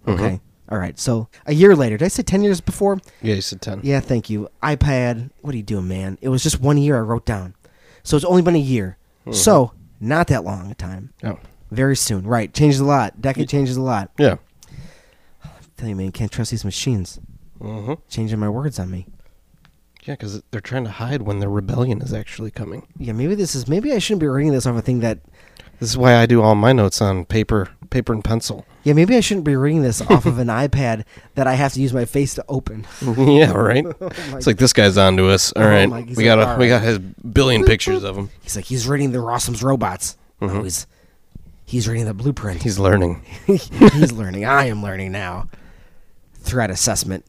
Okay. Mm-hmm. All right. So a year later. Did I say ten years before? Yeah, you said ten. Yeah, thank you. iPad. What are you doing, man? It was just one year I wrote down. So it's only been a year. Mm-hmm. So not that long a time. Oh. Very soon. Right. Changes a lot. Decade changes a lot. Yeah. I'm telling you, man, can't trust these machines. Mm-hmm. Changing my words on me. Yeah, because they're trying to hide when their rebellion is actually coming. Yeah, maybe this is. Maybe I shouldn't be reading this off a thing that. This is why I do all my notes on paper, paper and pencil. Yeah, maybe I shouldn't be reading this off of an iPad that I have to use my face to open. Yeah, right. Oh, it's like this guy's onto us. All oh, right, Mike, we got like, right. we got his billion pictures of him. He's like he's reading the Rossum's Robots. Mm-hmm. No, he's he's reading the blueprint. He's learning. He's learning. I am learning now. Threat assessment.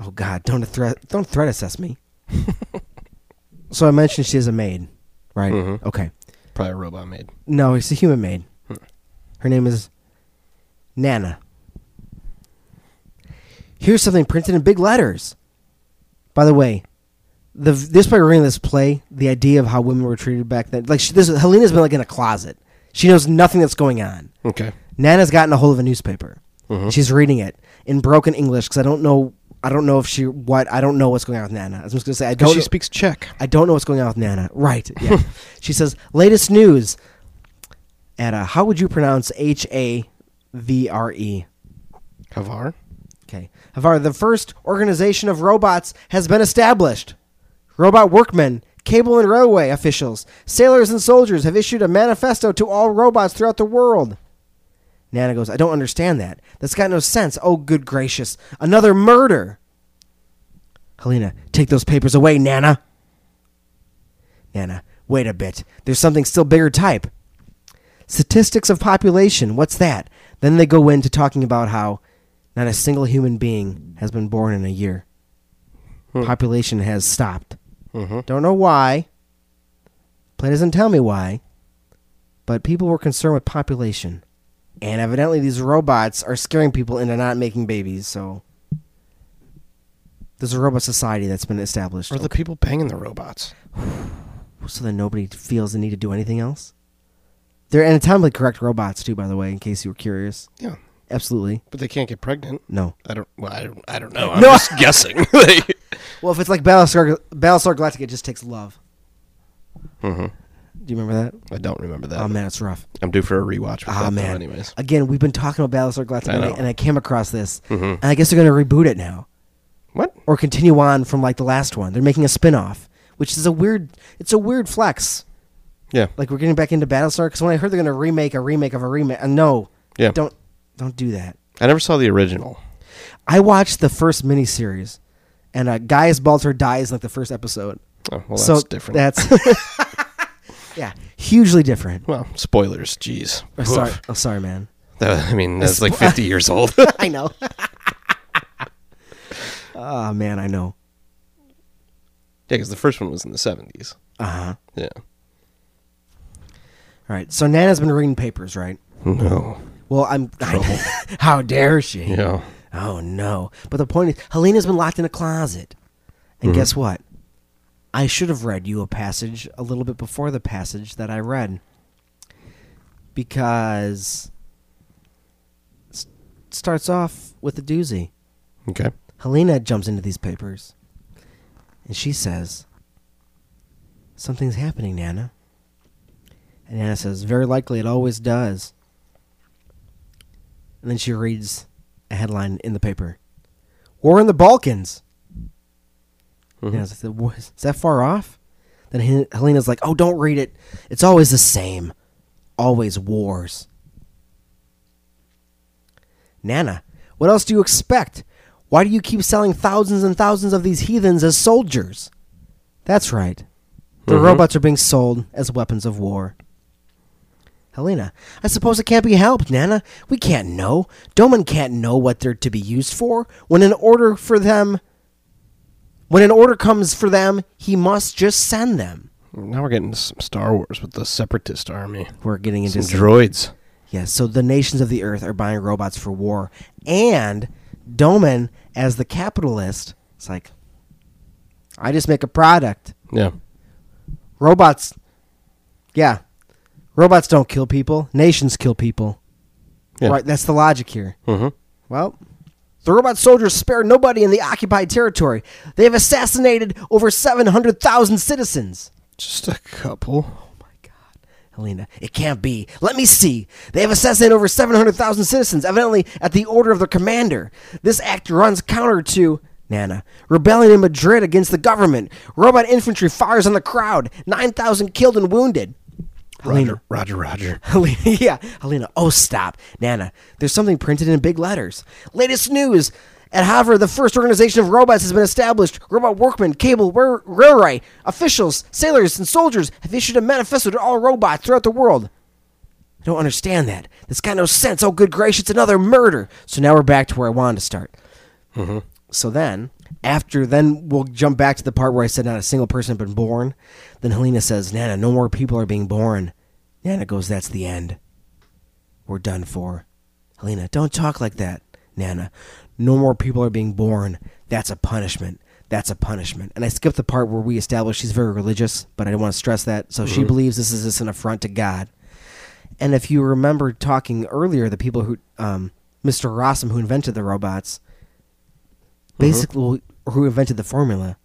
Oh, God, don't threat, don't threat assess me. So I mentioned she is a maid, right? Mm-hmm. Okay. Probably a robot maid. No, it's a human maid. Hmm. Her name is Nana. Here's something printed in big letters. By the way, the this by reading this play, the idea of how women were treated back then, like she, this, Helena's been like in a closet. She knows nothing that's going on. Okay. Nana's gotten a hold of a newspaper. Mm-hmm. She's reading it in broken English because I don't know... I don't know if she what I don't know what's going on with Nana. I was just gonna say I don't. She know, speaks Czech. I don't know what's going on with Nana. Right? Yeah. She says latest news. At a, how would you pronounce H A V R E? Havar. Okay, Havar. The first organization of robots has been established. Robot workmen, cable and railway officials, sailors and soldiers have issued a manifesto to all robots throughout the world. Nana goes, I don't understand that. That's got no sense. Oh, good gracious. Another murder. Helena, take those papers away, Nana. Nana, wait a bit. There's something still bigger type. Statistics of population. What's that? Then they go into talking about how not a single human being has been born in a year. Hmm. Population has stopped. Mm-hmm. Don't know why. Play doesn't tell me why. But people were concerned with population. And evidently these robots are scaring people into not making babies, so there's a robot society that's been established. Are okay. the people banging the robots? So that nobody feels the need to do anything else? They're anatomically correct robots, too, by the way, in case you were curious. Yeah. Absolutely. But they can't get pregnant. No. I don't Well, I don't, I don't know. I'm no. just guessing. Well, if it's like Battlestar, Battlestar Galactica, it just takes love. Mm-hmm. Do you remember that? I don't remember that. Oh, man, it's rough. I'm due for a rewatch. With oh, that, man. Though, anyways. Again, we've been talking about Battlestar Galactica, and I came across this. Mm-hmm. And I guess they're going to reboot it now. What? Or continue on from, like, the last one. They're making a spinoff, which is a weird... It's a weird flex. Yeah. Like, we're getting back into Battlestar, because when I heard they're going to remake a remake of a remake... Uh, no. Yeah. Don't, don't do that. I never saw the original. I watched the first miniseries, and uh, Gaius Baltar dies in, like, the first episode. Oh, well, that's so different. That's... Yeah, hugely different. Well, spoilers, jeez. Oh, sorry, oh, sorry, man. That, I mean, that's like fifty years old. I know. Oh, man, I know. Yeah, because the first one was in the seventies. Uh-huh. Yeah. All right, so Nana's been reading papers, right? No. Well, I'm... I, how dare she? Yeah. Oh, no. But the point is, Helena's been locked in a closet. And mm-hmm. guess what? I should have read you a passage a little bit before the passage that I read. Because... it starts off with a doozy. Okay. Helena jumps into these papers. And she says, something's happening, Nana. And Nana says, very likely it always does. And then she reads a headline in the paper. War in the Balkans. Mm-hmm. And I was like, what? Is that far off? Then Helena's like, oh, don't read it. It's always the same. Always wars. Nana, what else do you expect? Why do you keep selling thousands and thousands of these heathens as soldiers? That's right. The mm-hmm. robots are being sold as weapons of war. Helena, I suppose it can't be helped, Nana. We can't know. Domin can't know what they're to be used for. When an order for them... When an order comes for them, he must just send them. Now we're getting into some Star Wars with the separatist army. We're getting into... Some, some droids. Yes, yeah, so the nations of the Earth are buying robots for war. And Domin, as the capitalist, it's like, I just make a product. Yeah. Robots, yeah. Robots don't kill people. Nations kill people. Yeah. Right, that's the logic here. Mm-hmm. Well... The robot soldiers spare nobody in the occupied territory. They have assassinated over seven hundred thousand citizens. Just a couple. Oh, my God. Helena, it can't be. Let me see. They have assassinated over seven hundred thousand citizens, evidently at the order of their commander. This act runs counter to, Nana, rebellion in Madrid against the government. Robot infantry fires on the crowd. nine thousand killed and wounded. Helena. Roger, Roger, Roger. Yeah, Helena. Oh, stop. Nana, there's something printed in big letters. Latest news. At Havre, the first organization of robots has been established. Robot workmen, cable, r- railway, officials, sailors, and soldiers have issued a manifesto to all robots throughout the world. I don't understand that. That's got no sense. Oh, good gracious, another murder. So now we're back to where I wanted to start. Mm-hmm. So then... After then, we'll jump back to the part where I said not a single person had been born. Then Helena says, Nana, no more people are being born. Nana goes, that's the end. We're done for. Helena, don't talk like that. Nana, no more people are being born. That's a punishment. That's a punishment. And I skipped the part where we established she's very religious, but I didn't want to stress that. So mm-hmm. she believes this is just an affront to God. And if you remember talking earlier, the people who, um, Mister Rossum, who invented the robots... Basically, mm-hmm. who invented the formula?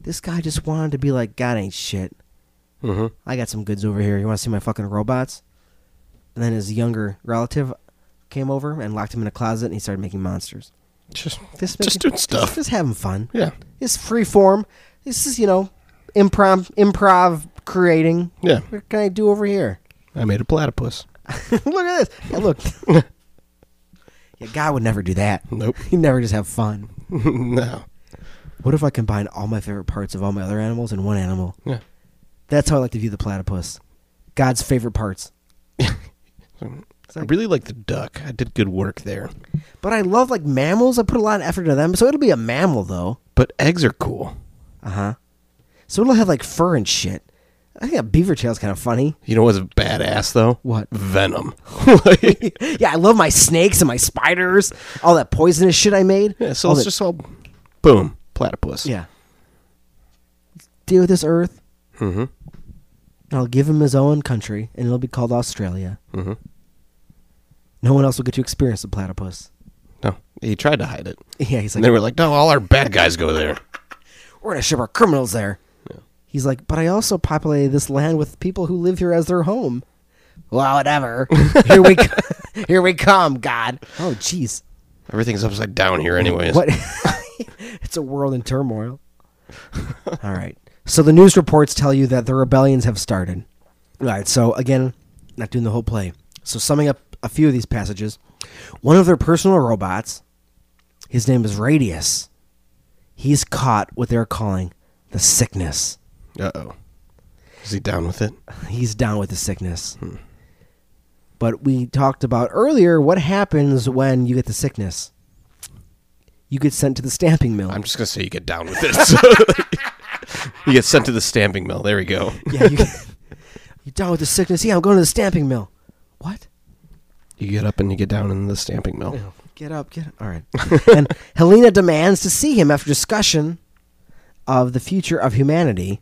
This guy just wanted to be like, God ain't shit. Mm-hmm. I got some goods over here. You want to see my fucking robots? And then his younger relative came over and locked him in a closet, and he started making monsters. Just, just, making, just doing stuff. Just, just having fun. Yeah. It's free form. This is, you know, improv, improv creating. Yeah. What can I do over here? I made a platypus. Look at this. Yeah, look. Yeah, God would never do that. Nope. He'd never just have fun. No. What if I combine all my favorite parts of all my other animals in one animal? Yeah. That's how I like to view the platypus. God's favorite parts. I really like the duck. I did good work there. But I love like mammals. I put a lot of effort into them, so it'll be a mammal though. But eggs are cool. Uh huh. So it'll have like fur and shit. I think a beaver tail's kind of funny. You know what's badass, though? What? Venom. Like, yeah, I love my snakes and my spiders. All that poisonous shit I made. Yeah, so all it's that... just all, boom, platypus. Yeah. Deal with this earth. Mm-hmm. And I'll give him his own country, and it'll be called Australia. Mm-hmm. No one else will get to experience the platypus. No. He tried to hide it. Yeah, he's like... And they were like, no, all our bad guys go there. We're going to ship our criminals there. He's like, but I also populated this land with people who live here as their home. Well, whatever. Here we, co- here we come, God. Oh, jeez. Everything's upside down here, anyways. What? It's a world in turmoil. All right. So the news reports tell you that the rebellions have started. All right. So again, not doing the whole play. So summing up a few of these passages, one of their personal robots, his name is Radius. He's caught what they're calling the sickness. Uh-oh. Is he down with it? He's down with the sickness. Hmm. But we talked about earlier what happens when you get the sickness. You get sent to the stamping mill. I'm just going to say you get down with this. You get sent to the stamping mill. There we go. Yeah, you get, you're down with the sickness. Yeah, I'm going to the stamping mill. What? You get up and you get down in the stamping mill. Oh, get up, get up. All right. And Helena demands to see him after discussion of the future of humanity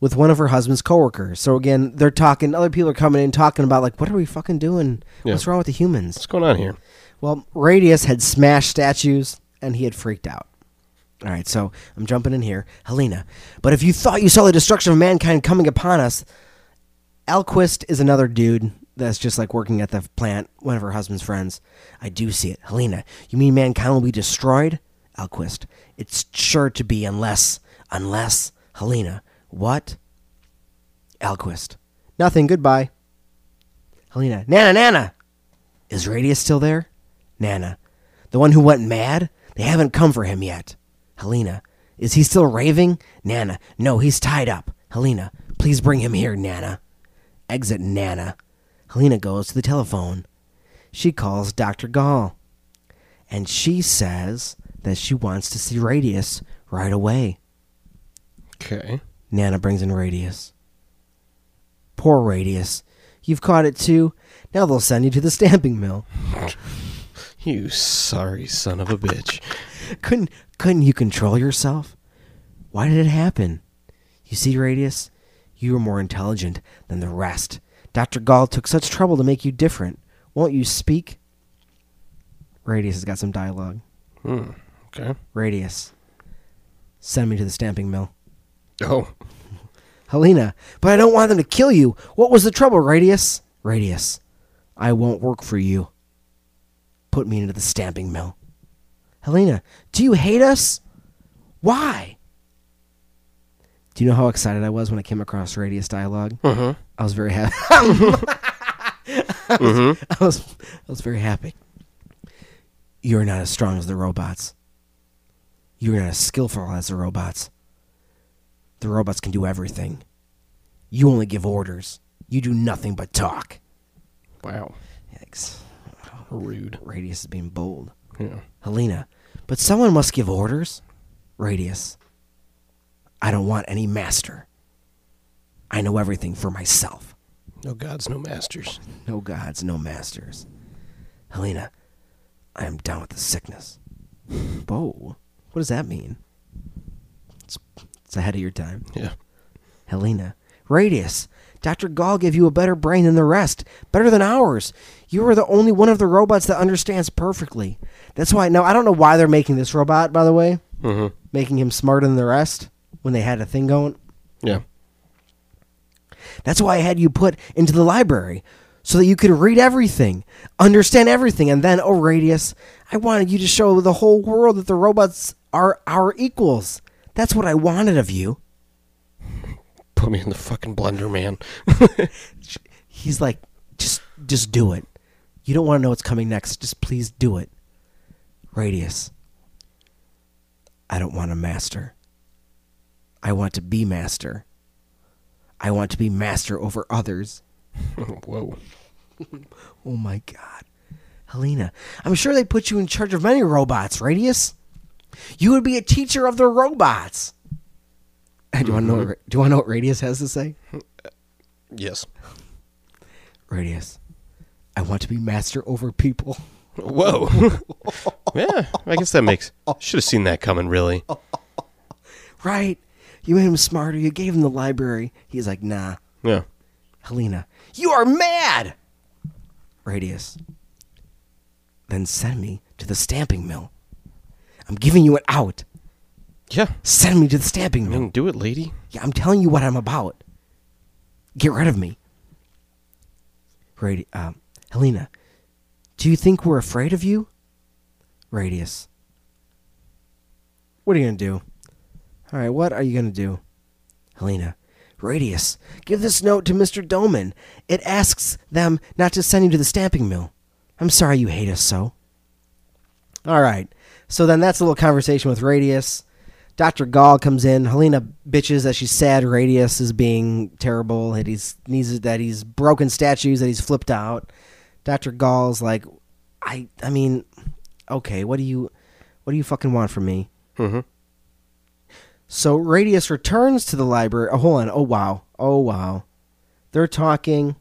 with one of her husband's coworkers. So again, they're talking, other people are coming in talking about like, what are we fucking doing? Yeah. What's wrong with the humans? What's going on here? Well, Radius had smashed statues and he had freaked out. All right, so I'm jumping in here. Helena, but if you thought you saw the destruction of mankind coming upon us, Alquist is another dude that's just like working at the plant, one of her husband's friends. I do see it. Helena, you mean mankind will be destroyed? Alquist, it's sure to be unless, unless, Helena, what? Alquist, nothing, goodbye. Helena, Nana, Nana! Is Radius still there? Nana, the one who went mad? They haven't come for him yet. Helena, is he still raving? Nana, no, he's tied up. Helena, please bring him here, Nana. Exit, Nana. Helena goes to the telephone. She calls Doctor Gall, and she says that she wants to see Radius right away. Okay. Nana brings in Radius. Poor Radius. You've caught it too. Now they'll send you to the stamping mill. You sorry son of a bitch. couldn't couldn't you control yourself? Why did it happen? You see, Radius, you were more intelligent than the rest. Doctor Gall took such trouble to make you different. Won't you speak? Radius has got some dialogue. Hmm. Okay. Radius, send me to the stamping mill. Oh. Helena, but I don't want them to kill you. What was the trouble, Radius? Radius, I won't work for you. Put me into the stamping mill. Helena, do you hate us? Why? Do you know how excited I was when I came across Radius dialogue? Mm-hmm. I was very happy. I, was, mm-hmm. I, was, I was very happy. You're not as strong as the robots. You're not as skillful as the robots. The robots can do everything. You only give orders. You do nothing but talk. Wow. Yikes. Rude. Radius is being bold. Yeah. Helena, but someone must give orders. Radius, I don't want any master. I know everything for myself. No gods, no masters. No gods, no masters. Helena, I am down with the sickness. Whoa. What does that mean? It's ahead of your time. Yeah. Helena, Radius, Doctor Gall gave you a better brain than the rest, better than ours. You are the only one of the robots that understands perfectly. That's why. Now I don't know why they're making this robot, by the way. Mm-hmm. Making him smarter than the rest when they had a thing going. Yeah. That's why I had you put into the library so that you could read everything, understand everything, and then, oh Radius, I wanted you to show the whole world that the robots are our equals. That's what I wanted of you. Put me in the fucking blender, man. He's like, just just do it. You don't want to know what's coming next. Just please do it. Radius, I don't want a master. I want to be master. I want to be master over others. Whoa. Oh, my God. Helena, I'm sure they put you in charge of many robots, Radius. You would be a teacher of the robots. Do you want to know what, do you want to know what Radius has to say? Yes. Radius, I want to be master over people. Whoa. Yeah, I guess that makes... Should have seen that coming, really. Right. You made him smarter. You gave him the library. He's like, nah. Yeah. Helena, you are mad! Radius, then send me to the stamping mill. I'm giving you an out. Yeah. Send me to the stamping mill. I mean, do it, lady. Yeah, I'm telling you what I'm about. Get rid of me. Radi- uh, Helena, do you think we're afraid of you? Radius, what are you going to do? All right, what are you going to do? Helena, Radius, give this note to Mister Domin. It asks them not to send you to the stamping mill. I'm sorry you hate us so. All right. So then that's a little conversation with Radius. Doctor Gall comes in. Helena bitches that she's sad Radius is being terrible, that he's, needs, that he's broken statues, that he's flipped out. Doctor Gall's like, I I mean, okay, what do you what do you fucking want from me? Mm-hmm. So Radius returns to the library. Oh, hold on. Oh, wow. Oh, wow. They're talking.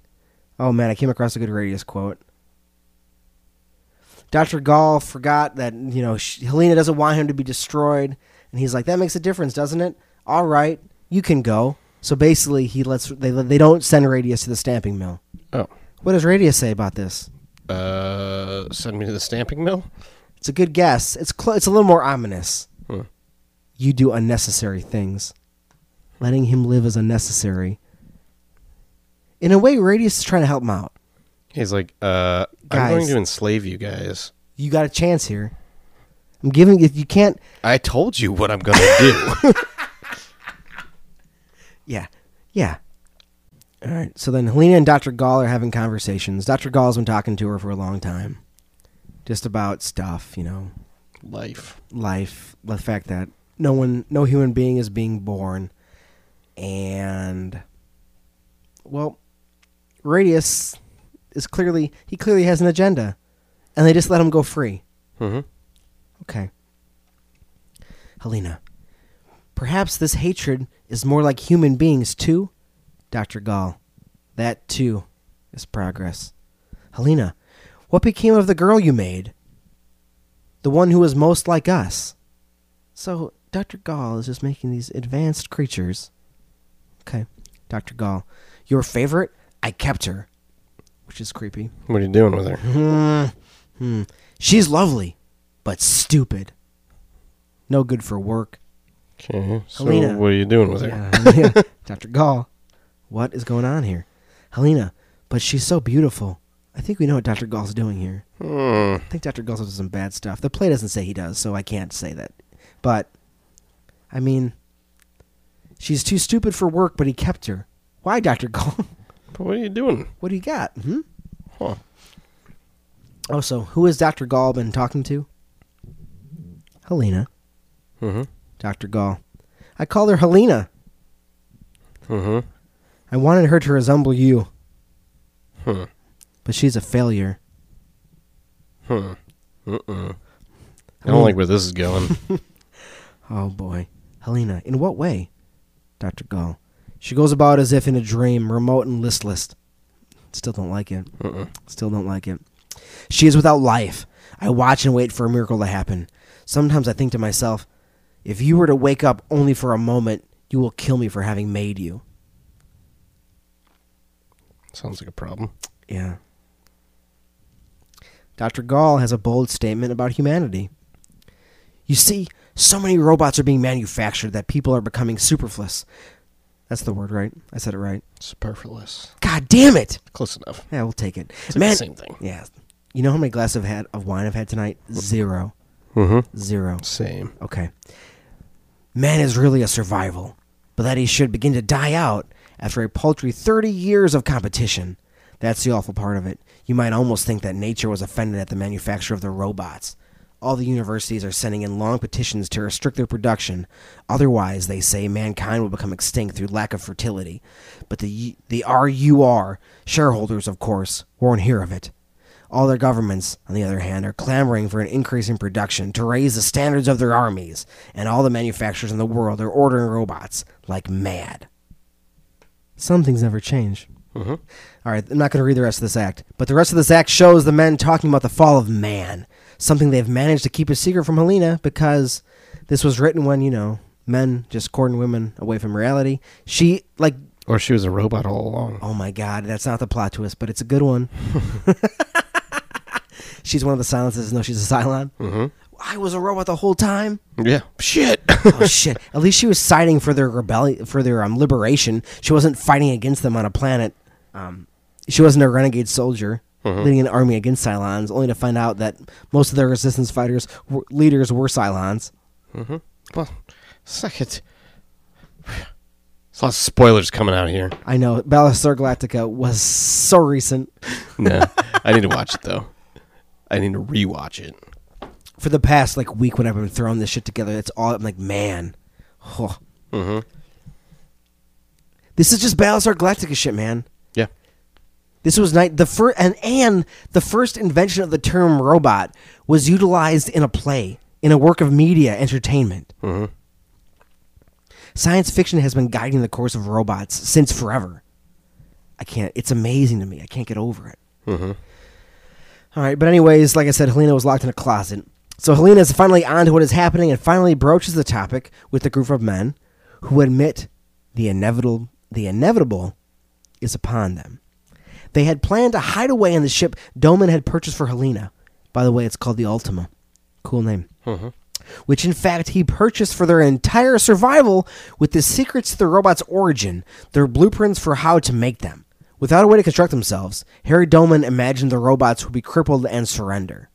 Oh, man, I came across a good Radius quote. Doctor Gall forgot that, you know, she, Helena doesn't want him to be destroyed. And he's like, that makes a difference, doesn't it? All right, you can go. So basically, he lets they they don't send Radius to the stamping mill. Oh. What does Radius say about this? Uh, send me to the stamping mill? It's a good guess. It's, cl- it's a little more ominous. Hmm. You do unnecessary things. Letting him live is unnecessary. In a way, Radius is trying to help him out. He's like, uh, guys, I'm going to enslave you guys. You got a chance here. I'm giving you, you can't. I told you what I'm going to do. Yeah. Yeah. All right. So then Helena and Doctor Gall are having conversations. Doctor Gall's been talking to her for a long time. Just about stuff, you know. Life. Life. The fact that no one, no human being is being born. And, well, Radius is clearly, he clearly has an agenda. And they just let him go free. Mm-hmm. Okay. Helena, perhaps this hatred is more like human beings, too? Doctor Gall, that, too, is progress. Helena, what became of the girl you made? The one who was most like us. So, Doctor Gall is just making these advanced creatures. Okay. Doctor Gall, your favorite? I kept her. Which is creepy. What are you doing with her? Mm-hmm. She's lovely, but stupid. No good for work. Okay, so Helena, what are you doing with her? Yeah, yeah. Doctor Gall, what is going on here? Helena, but she's so beautiful. I think we know what Doctor Gall's doing here. Hmm. I think Doctor Gall does some bad stuff. The play doesn't say he does, so I can't say that. But, I mean, she's too stupid for work, but he kept her. Why, Doctor Gall? But what are you doing? What do you got? Hmm? Huh. Also, who has Doctor Gall been talking to? Helena. Mm-hmm. Doctor Gall. I called her Helena. Mm-hmm. I wanted her to resemble you. Huh. But she's a failure. Huh. Uh-uh. I don't like where this is going. Oh, boy. Helena, in what way? Doctor Gall. She goes about as if in a dream, remote and listless. Still don't like it. Uh-uh. Still don't like it. She is without life. I watch and wait for a miracle to happen. Sometimes I think to myself, if you were to wake up only for a moment, you will kill me for having made you. Sounds like a problem. Yeah. Doctor Gall has a bold statement about humanity. You see, so many robots are being manufactured that people are becoming superfluous. That's the word, right? I said it right. Superfluous. God damn it! Close enough. Yeah, we'll take it. It's like Man- the same thing. Yeah. You know how many glasses I've had of wine I've had tonight? Zero. Mm-hmm. Zero. Same. Okay. Man is really a survival, but that he should begin to die out after a paltry thirty years of competition. That's the awful part of it. You might almost think that nature was offended at the manufacture of the robots. All the universities are sending in long petitions to restrict their production. Otherwise, they say, mankind will become extinct through lack of fertility. But the the R U R, shareholders, of course, won't hear of it. All their governments, on the other hand, are clamoring for an increase in production to raise the standards of their armies, and all the manufacturers in the world are ordering robots like mad. Some things never change. Mm-hmm. All right, I'm not going to read the rest of this act, but the rest of this act shows the men talking about the fall of man, something they've managed to keep a secret from Helena because this was written when, you know, men just courting women away from reality. She, like... Or she was a robot all along. Oh, my God, that's not the plot twist, but it's a good one. She's one of the silences. No, she's a Cylon. Mm-hmm. I was a robot the whole time. Yeah. Shit. Oh, shit. At least she was siding for their rebellion, for their um, liberation. She wasn't fighting against them on a planet. Um, she wasn't a renegade soldier mm-hmm. leading an army against Cylons, only to find out that most of their resistance fighters w- leaders were Cylons. Mm-hmm. Well, suck it. There's lots of spoilers coming out here. I know. Battlestar Galactica was so recent. No, I need to watch it though. I need to rewatch it. For the past like week when I've been throwing this shit together, it's all I'm like, man, Huh. Mm-hmm. This is just Battlestar Galactica shit, man. Yeah. This was night the first and and the first invention of the term robot was utilized in a play, in a work of media entertainment. Mm-hmm. Science fiction has been guiding the course of robots since forever. I can't. It's amazing to me. I can't get over it. Mm-hmm. All right, but anyways, like I said, Helena was locked in a closet. So Helena is finally on to what is happening and finally broaches the topic with a group of men who admit the inevitable. The inevitable is upon them. They had planned to hide away in the ship Domin had purchased for Helena. By the way, it's called the Ultima. Cool name. Mm-hmm. Which, in fact, he purchased for their entire survival with the secrets to the robot's origin, their blueprints for how to make them. Without a way to construct themselves, Harry Domin imagined the robots would be crippled and surrender.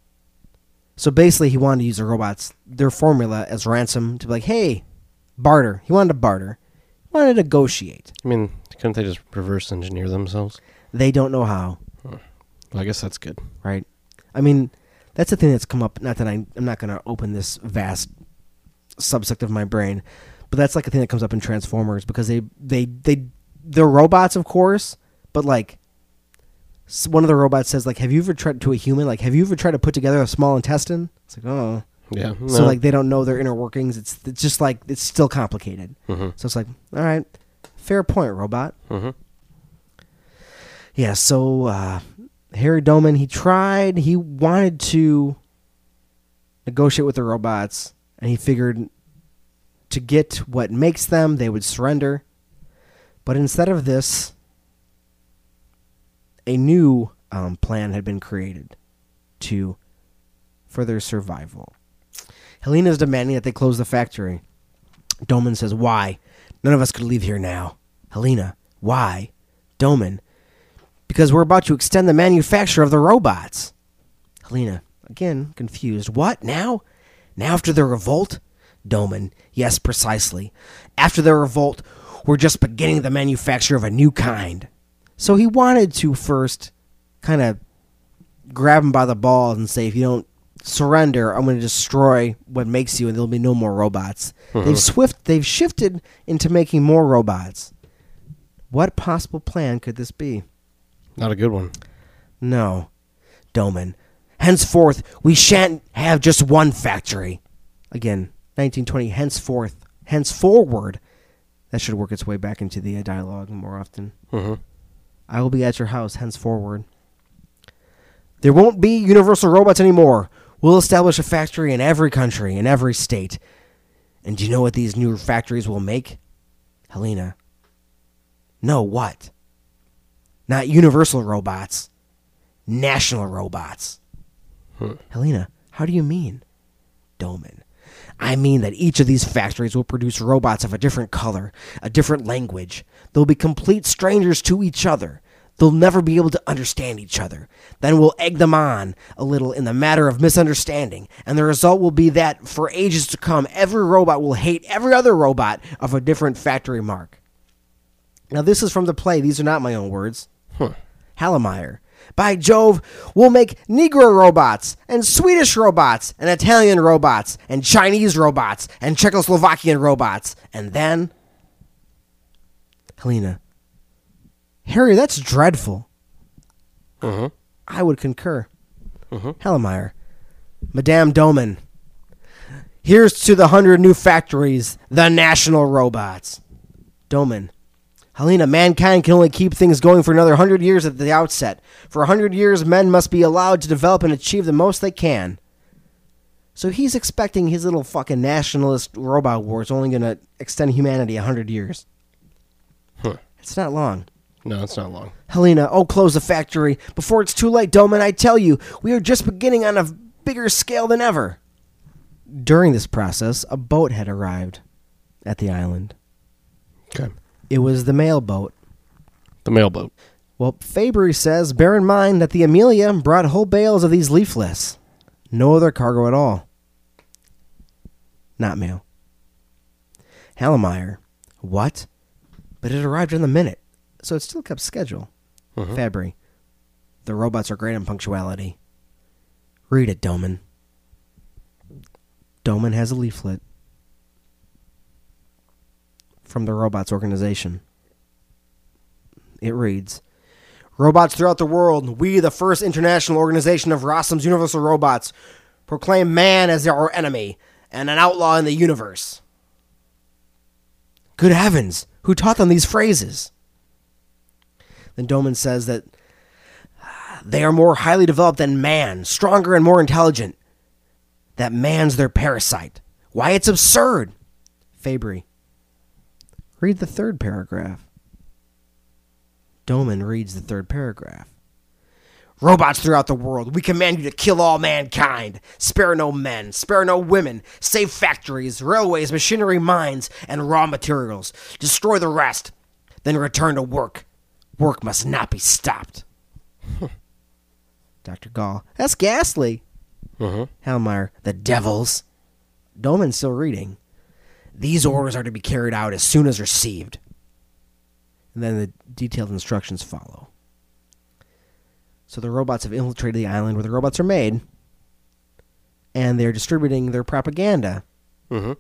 So basically, he wanted to use the robots, their formula, as ransom to be like, hey, barter. He wanted to barter. He wanted to negotiate. I mean, couldn't they just reverse engineer themselves? They don't know how. Well, I guess that's good. Right. I mean... That's the thing that's come up. Not that I, I'm not going to open this vast subsect of my brain, but that's like a thing that comes up in Transformers because they, they, they, they're robots, of course, but like one of the robots says, like, have you ever tried to a human? Like, have you ever tried to put together a small intestine? It's like, oh. Yeah. No. So like they don't know their inner workings. It's, it's just like, it's still complicated. Mm-hmm. So it's like, all right, fair point, robot. Mm-hmm. Yeah. So, uh, Harry Domin, he tried, he wanted to negotiate with the robots, and he figured to get what makes them, they would surrender. But instead of this, a new um, plan had been created to for their survival. Helena is demanding that they close the factory. Domin says, why? None of us could leave here now. Helena, why? Domin, because we're about to extend the manufacture of the robots. Helena, again, confused. What, now? Now after the revolt? Domin, yes, precisely. After the revolt, we're just beginning the manufacture of a new kind. So he wanted to first kind of grab him by the balls and say, if you don't surrender, I'm going to destroy what makes you and there'll be no more robots. Mm-hmm. They've swift, they've shifted into making more robots. What possible plan could this be? Not a good one. No. Domin, henceforth, we shan't have just one factory. Again, nineteen twenty, henceforth, henceforward. That should work its way back into the dialogue more often. Mm-hmm. I will be at your house, henceforward. There won't be universal robots anymore. We'll establish a factory in every country, in every state. And do you know what these new factories will make? Helena. No, what? Not universal robots. National robots. Huh. Helena, how do you mean? Domin, I mean that each of these factories will produce robots of a different color, a different language. They'll be complete strangers to each other. They'll never be able to understand each other. Then we'll egg them on a little in the matter of misunderstanding, and the result will be that for ages to come, every robot will hate every other robot of a different factory mark. Now, this is from the play. These are not my own words. Huh. Hallemeier. By Jove, we'll make Negro robots and Swedish robots and Italian robots and Chinese robots and Czechoslovakian robots. And then... Helena. Harry, that's dreadful. Uh-huh. I would concur. Uh-huh. Hallemeier. Madame Domin. Here's to the hundred new factories, the national robots. Domin. Helena, mankind can only keep things going for another hundred years at the outset. For a hundred years, men must be allowed to develop and achieve the most they can. So he's expecting his little fucking nationalist robot war is only going to extend humanity a hundred years. Huh. It's not long. No, it's not long. Helena, oh, close the factory. Before it's too late, Domin, I tell you, we are just beginning on a bigger scale than ever. During this process, a boat had arrived at the island. Okay. It was the mail boat. The mail boat. Well, Fabry says, bear in mind that the Amelia brought whole bales of these leaflets. No other cargo at all. Not mail. Hallemeier. What? But it arrived in the minute, so it still kept schedule. Uh-huh. Fabry. The robots are great on punctuality. Read it, Domin. Domin has a leaflet. from the Robots organization. It reads, "Robots throughout the world, we, the first international organization of Rossum's Universal Robots, proclaim man as our enemy and an outlaw in the universe." Good heavens, who taught them these phrases? Then Domin says that they are more highly developed than man, stronger and more intelligent. That man's their parasite. Why, it's absurd. Fabry. Read the third paragraph. Domin reads the third paragraph. "Robots throughout the world, we command you to kill all mankind. Spare no men, spare no women. Save factories, railways, machinery, mines, and raw materials. Destroy the rest, then return to work. Work must not be stopped." Doctor Gall. That's ghastly. Uh-huh. Hallemeier. The devils. Domin's still reading. "These orders are to be carried out as soon as received." And then the detailed instructions follow. So the robots have infiltrated the island where the robots are made. And they're distributing their propaganda. Mm-hmm.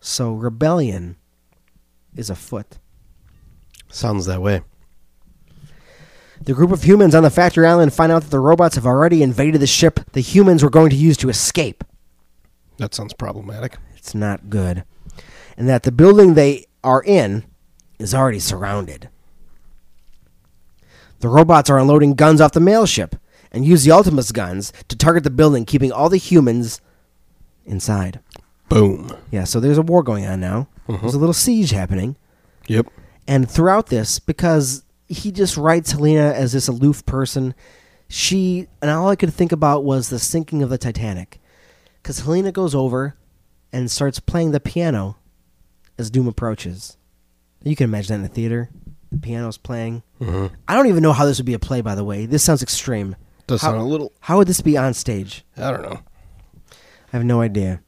So rebellion is afoot. Sounds that way. The group of humans on the factory island find out that the robots have already invaded the ship the humans were going to use to escape. That sounds problematic. It's not good. And that the building they are in is already surrounded. The robots are unloading guns off the mail ship and use the Ultimus guns to target the building, keeping all the humans inside. Boom. Yeah, so there's a war going on now. Mm-hmm. There's a little siege happening. Yep. And throughout this, because he just writes Helena as this aloof person, she, and all I could think about was the sinking of the Titanic. Because Helena goes over and starts playing the piano as doom approaches. You can imagine that in the theater. The piano's playing. Mm-hmm. I don't even know how this would be a play, by the way. This sounds extreme. Does how, sound a little... How would this be on stage? I don't know. I have no idea.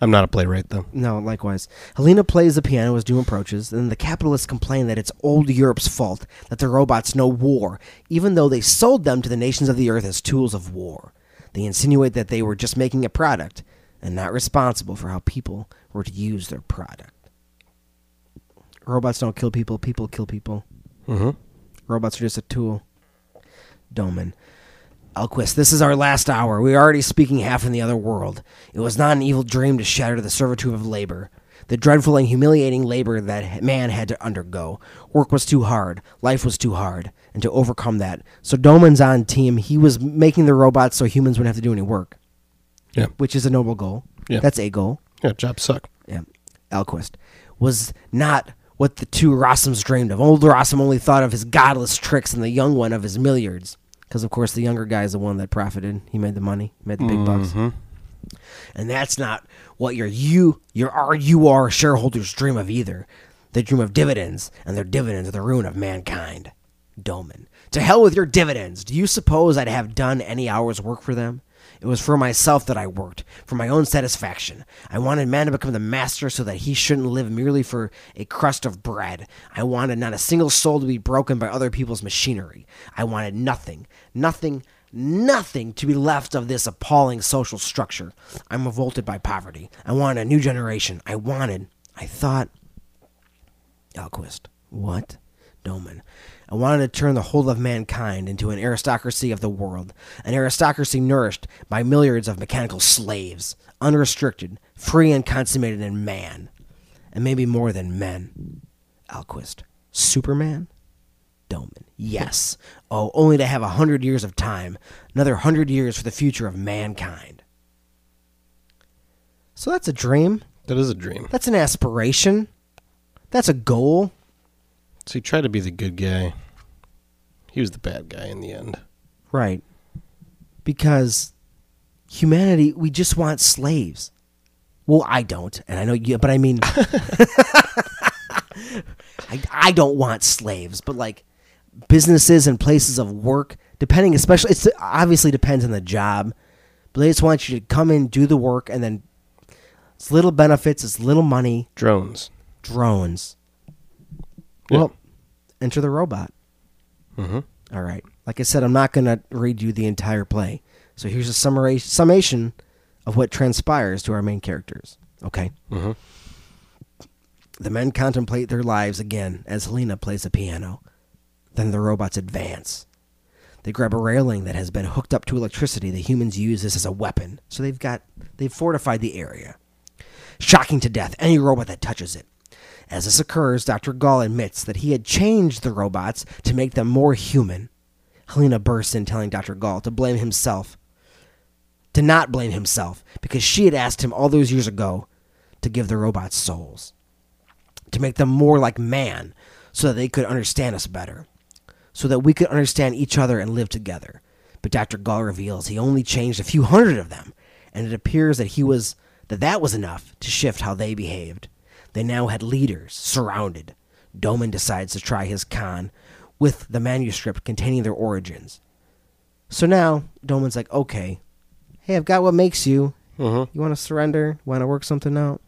I'm not a playwright, though. No, likewise. Helena plays the piano as doom approaches, and the capitalists complain that it's old Europe's fault, that the robots know war, even though they sold them to the nations of the earth as tools of war. They insinuate that they were just making a product and not responsible for how people were to use their product. Robots don't kill people. People kill people. Mm-hmm. Robots are just a tool. Domin. Alquist, this is our last hour. We are already speaking half in the other world. It was not an evil dream to shatter the servitude of labor, the dreadful and humiliating labor that man had to undergo. Work was too hard. Life was too hard. And to overcome that. So Domin's on team. He was making the robots so humans wouldn't have to do any work. Yeah. Which is a noble goal. Yeah. That's a goal. Yeah, jobs suck. Yeah. Alquist. Was not... what the two Rossums dreamed of. Old Rossum only thought of his godless tricks and the young one of his milliards. Because, of course, the younger guy is the one that profited. He made the money. He made the big mm-hmm. bucks. And that's not what your you, your R U R shareholders dream of either. They dream of dividends, and their dividends are the ruin of mankind. Domin. To hell with your dividends. Do you suppose I'd have done any hour's work for them? It was for myself that I worked, for my own satisfaction. I wanted man to become the master so that he shouldn't live merely for a crust of bread. I wanted not a single soul to be broken by other people's machinery. I wanted nothing, nothing, nothing to be left of this appalling social structure. I'm revolted by poverty. I wanted a new generation. I wanted, I thought, Alquist, what? Domin. I wanted to turn the whole of mankind into an aristocracy of the world, an aristocracy nourished by milliards of mechanical slaves, unrestricted, free and consummated in man, and maybe more than men. Alquist. Superman? Domin. Yes. Oh, only to have a hundred years of time, another hundred years for the future of mankind. So that's a dream. That is a dream. That's an aspiration. That's a goal. So he tried to be the good guy. He was the bad guy in the end. Right. Because humanity, we just want slaves. Well, I don't. And I know you, but I mean, I, I don't want slaves. But like businesses and places of work, depending, especially, it's obviously depends on the job. But they just want you to come in, do the work, and then it's little benefits, it's little money. Drones. Drones. Well, yeah. Enter the Robot. Mm-hmm. All right. Like I said, I'm not going to read you the entire play. So here's a summary, summation of what transpires to our main characters. Okay? Mm-hmm. The men contemplate their lives again as Helena plays the piano. Then the robots advance. They grab a railing that has been hooked up to electricity. The humans use this as a weapon. So they've got, they've fortified the area, shocking to death any robot that touches it. As this occurs, Doctor Gall admits that he had changed the robots to make them more human. Helena bursts in, telling Doctor Gall to blame himself, to not blame himself, because she had asked him all those years ago to give the robots souls, to make them more like man, so that they could understand us better, so that we could understand each other and live together. But Doctor Gall reveals he only changed a few hundred of them, and it appears that he was that that was enough to shift how they behaved. They now had leaders surrounded. Domin decides to try his con with the manuscript containing their origins. So now Domin's like, okay, hey, I've got what makes you. Uh-huh. You want to surrender? Want to work something out?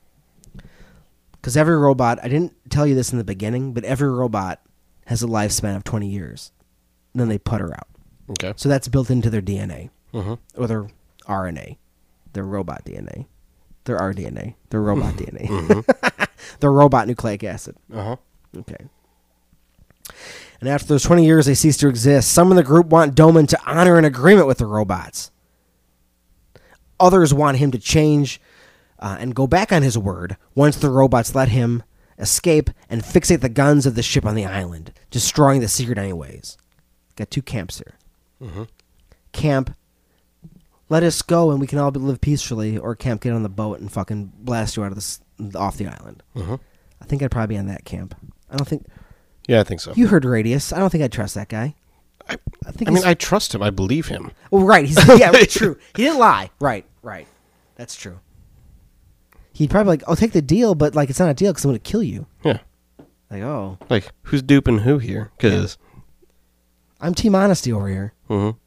Because every robot, I didn't tell you this in the beginning, but every robot has a lifespan of twenty years. And then they putter out. Okay. So that's built into their D N A. Uh-huh. Or their R N A. Their robot D N A. Their R D N A. Their robot D N A. Mm-hmm. Their robot nucleic acid. Uh-huh. Okay. And after those twenty years, they cease to exist. Some in the group want Domin to honor an agreement with the robots. Others want him to change uh, and go back on his word once the robots let him escape and fixate the guns of the ship on the island, destroying the secret anyways. Got two camps here. Mm-hmm. Camp, let us go and we can all live peacefully, or camp, get on the boat and fucking blast you out of this, off the island. Mm-hmm. I think I'd probably be on that camp. I don't think... Yeah, I think so. You heard Radius. I don't think I'd trust that guy. I, I, think I mean, I trust him. I believe him. Well, right. He's, yeah, true. He didn't lie. Right, right. That's true. He'd probably like, I'll take the deal, but like it's not a deal because I'm going to kill you. Yeah. Like, oh. Like, who's duping who here? Because... Yeah. I'm team honesty over here. Mm-hmm.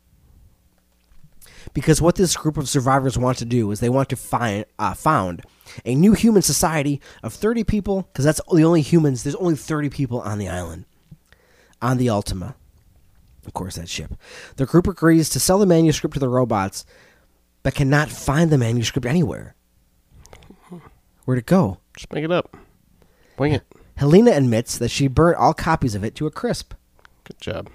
Because what this group of survivors want to do is they want to find uh, found a new human society of thirty people, because that's the only humans. There's only thirty people on the island, on the Ultima. Of course, that ship. The group agrees to sell the manuscript to the robots, but cannot find the manuscript anywhere. Where'd it go? Just make it up. Wing it. Helena admits that she burnt all copies of it to a crisp. Good job.